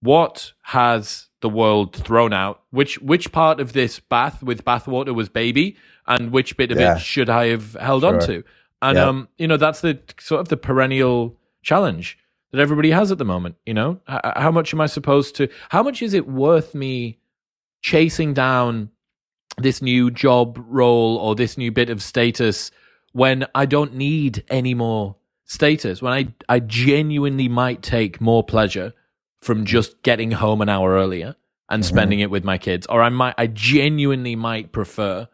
what has the world thrown out? Which which part of this bath with bathwater was baby, and which bit of yeah. it should I have held sure. on to? And yeah. um, you know, that's the sort of the perennial challenge that everybody has at the moment. You know, how, how much am I supposed to? How much is it worth me chasing down this new job role or this new bit of status when I don't need any more status, when I, I genuinely might take more pleasure from just getting home an hour earlier and spending mm-hmm. it with my kids, or I might, I genuinely might prefer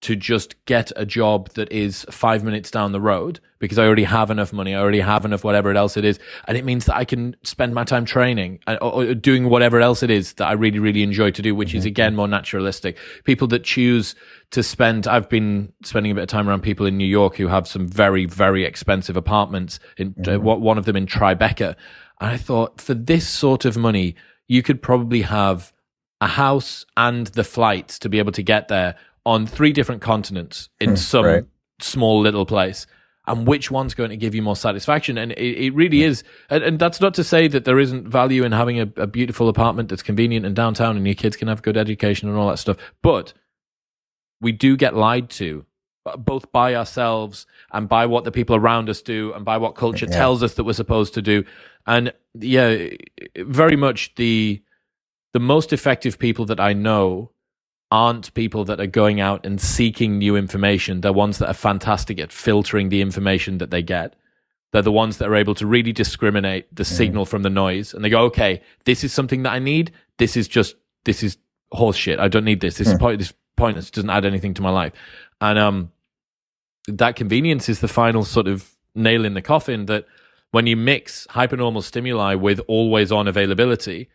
to just get a job that is five minutes down the road because I already have enough money, I already have enough whatever else it is, and it means that I can spend my time training or, or doing whatever else it is that I really, really enjoy to do, which mm-hmm. is, again, more naturalistic. People that choose to spend... I've been spending a bit of time around people in New York who have some very, very expensive apartments, in mm-hmm. uh, one of them in Tribeca, and I thought, for this sort of money, you could probably have a house and the flights to be able to get there on three different continents in some right. small little place, and which one's going to give you more satisfaction? And it, it really yeah. is. And, and that's not to say that there isn't value in having a, a beautiful apartment that's convenient in downtown and your kids can have good education and all that stuff. But we do get lied to, both by ourselves and by what the people around us do and by what culture yeah. tells us that we're supposed to do. And yeah, very much the the most effective people that I know aren't people that are going out and seeking new information. They're ones that are fantastic at filtering the information that they get. They're the ones that are able to really discriminate the mm. signal from the noise. And they go, okay, this is something that I need. This is just, this is horse shit. I don't need this. This, mm. is, po- this is pointless. This doesn't add anything to my life. And um, that convenience is the final sort of nail in the coffin, that when you mix hypernormal stimuli with always on availability,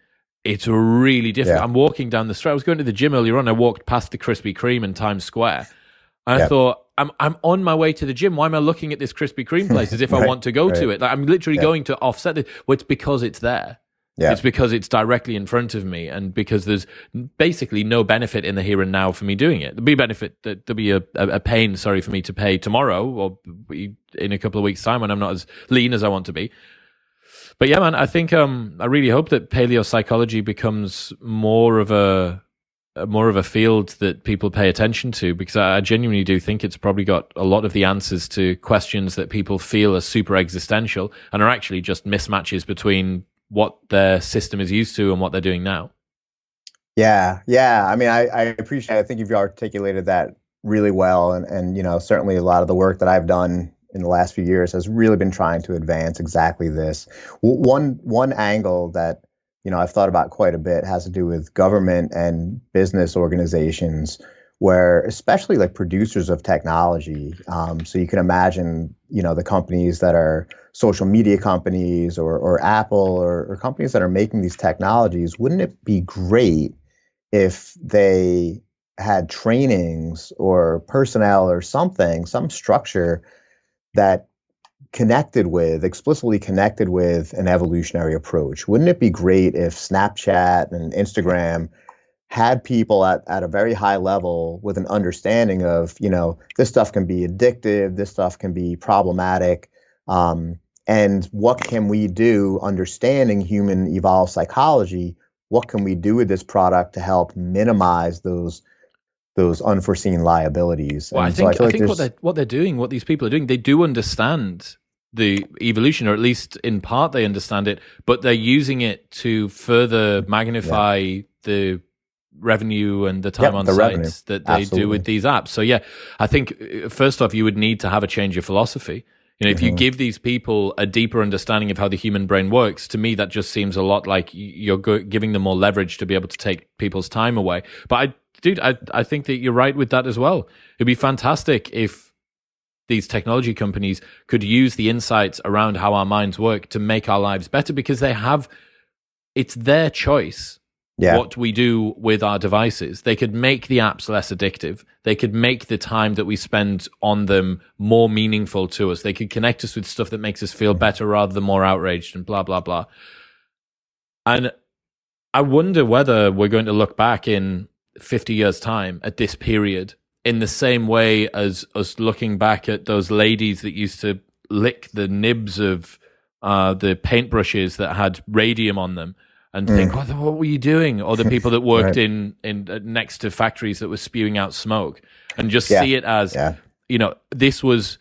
it's really different. Yeah. I'm walking down the street. I was going to the gym earlier on. I walked past the Krispy Kreme in Times Square. And yeah. I thought, I'm I'm on my way to the gym. Why am I looking at this Krispy Kreme place as if right, I want to go right. to it? Like, I'm literally yeah. going to offset it. Well, it's because it's there. Yeah. It's because it's directly in front of me, and because there's basically no benefit in the here and now for me doing it. There'll be benefit, there'll be a, a pain, sorry, for me to pay tomorrow or in a couple of weeks' time when I'm not as lean as I want to be. But yeah, man, I think um, I really hope that paleo psychology becomes more of a more of a field that people pay attention to, because I genuinely do think it's probably got a lot of the answers to questions that people feel are super existential and are actually just mismatches between what their system is used to and what they're doing now. Yeah, yeah. I mean, I, I appreciate it. I think you've articulated that really well, and, and you know, certainly a lot of the work that I've done in the last few years has really been trying to advance exactly this. One one angle that, you know, I've thought about quite a bit has to do with government and business organizations, where especially like producers of technology. Um, so you can imagine, you know, the companies that are social media companies or or Apple or, or companies that are making these technologies. Wouldn't it be great if they had trainings or personnel or something, some structure that connected with, explicitly connected with an evolutionary approach? Wouldn't it be great if Snapchat and Instagram had people at, at a very high level with an understanding of, you know, this stuff can be addictive, this stuff can be problematic, um, and what can we do, understanding human evolved psychology, what can we do with this product to help minimize those those unforeseen liabilities? Well, I think, so I feel like I think what, they're, what they're doing, what these people are doing, they do understand the evolution, or at least in part they understand it, but they're using it to further magnify yeah. the revenue and the time yeah, on the sites revenue. That they Absolutely. Do with these apps. So yeah, I think first off, you would need to have a change of philosophy. You know, if mm-hmm. you give these people a deeper understanding of how the human brain works, to me that just seems a lot like you're giving them more leverage to be able to take people's time away. But I Dude, I, I think that you're right with that as well. It'd be fantastic if these technology companies could use the insights around how our minds work to make our lives better, because they have, it's their choice yeah. what we do with our devices. They could make the apps less addictive. They could make the time that we spend on them more meaningful to us. They could connect us with stuff that makes us feel better rather than more outraged and blah, blah, blah. And I wonder whether we're going to look back in fifty years' time at this period in the same way as us looking back at those ladies that used to lick the nibs of uh, the paintbrushes that had radium on them and mm. think, what, what were you doing? Or the people that worked right. in, in uh, next to factories that were spewing out smoke, and just yeah. see it as, yeah. you know, this was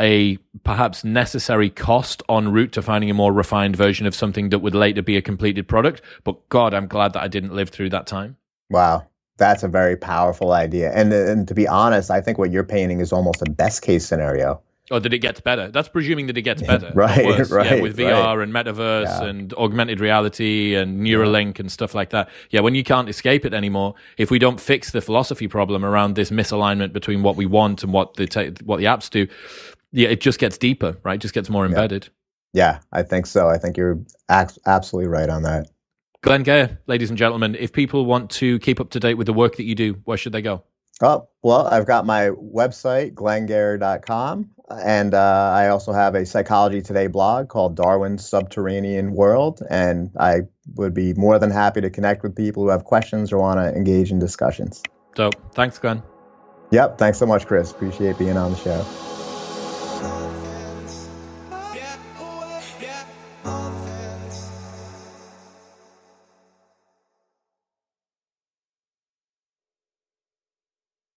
a perhaps necessary cost en route to finding a more refined version of something that would later be a completed product. But God, I'm glad that I didn't live through that time. Wow. That's a very powerful idea. And and to be honest, I think what you're painting is almost a best case scenario. Oh, that it gets better. That's presuming that it gets better. right, right. Yeah, with V R right. and metaverse yeah. and augmented reality and Neuralink and stuff like that. Yeah, when you can't escape it anymore, if we don't fix the philosophy problem around this misalignment between what we want and what the te- what the apps do, yeah, it just gets deeper, right? It just gets more embedded. Yeah, yeah I think so. I think you're ac- absolutely right on that. Glenn Geher, ladies and gentlemen, if people want to keep up to date with the work that you do, where should they go? Oh, well, I've got my website, glenn geher dot com, and uh, I also have a Psychology Today blog called Darwin's Subterranean World, and I would be more than happy to connect with people who have questions or want to engage in discussions. So, thanks, Glenn. Yep, thanks so much, Chris. Appreciate being on the show.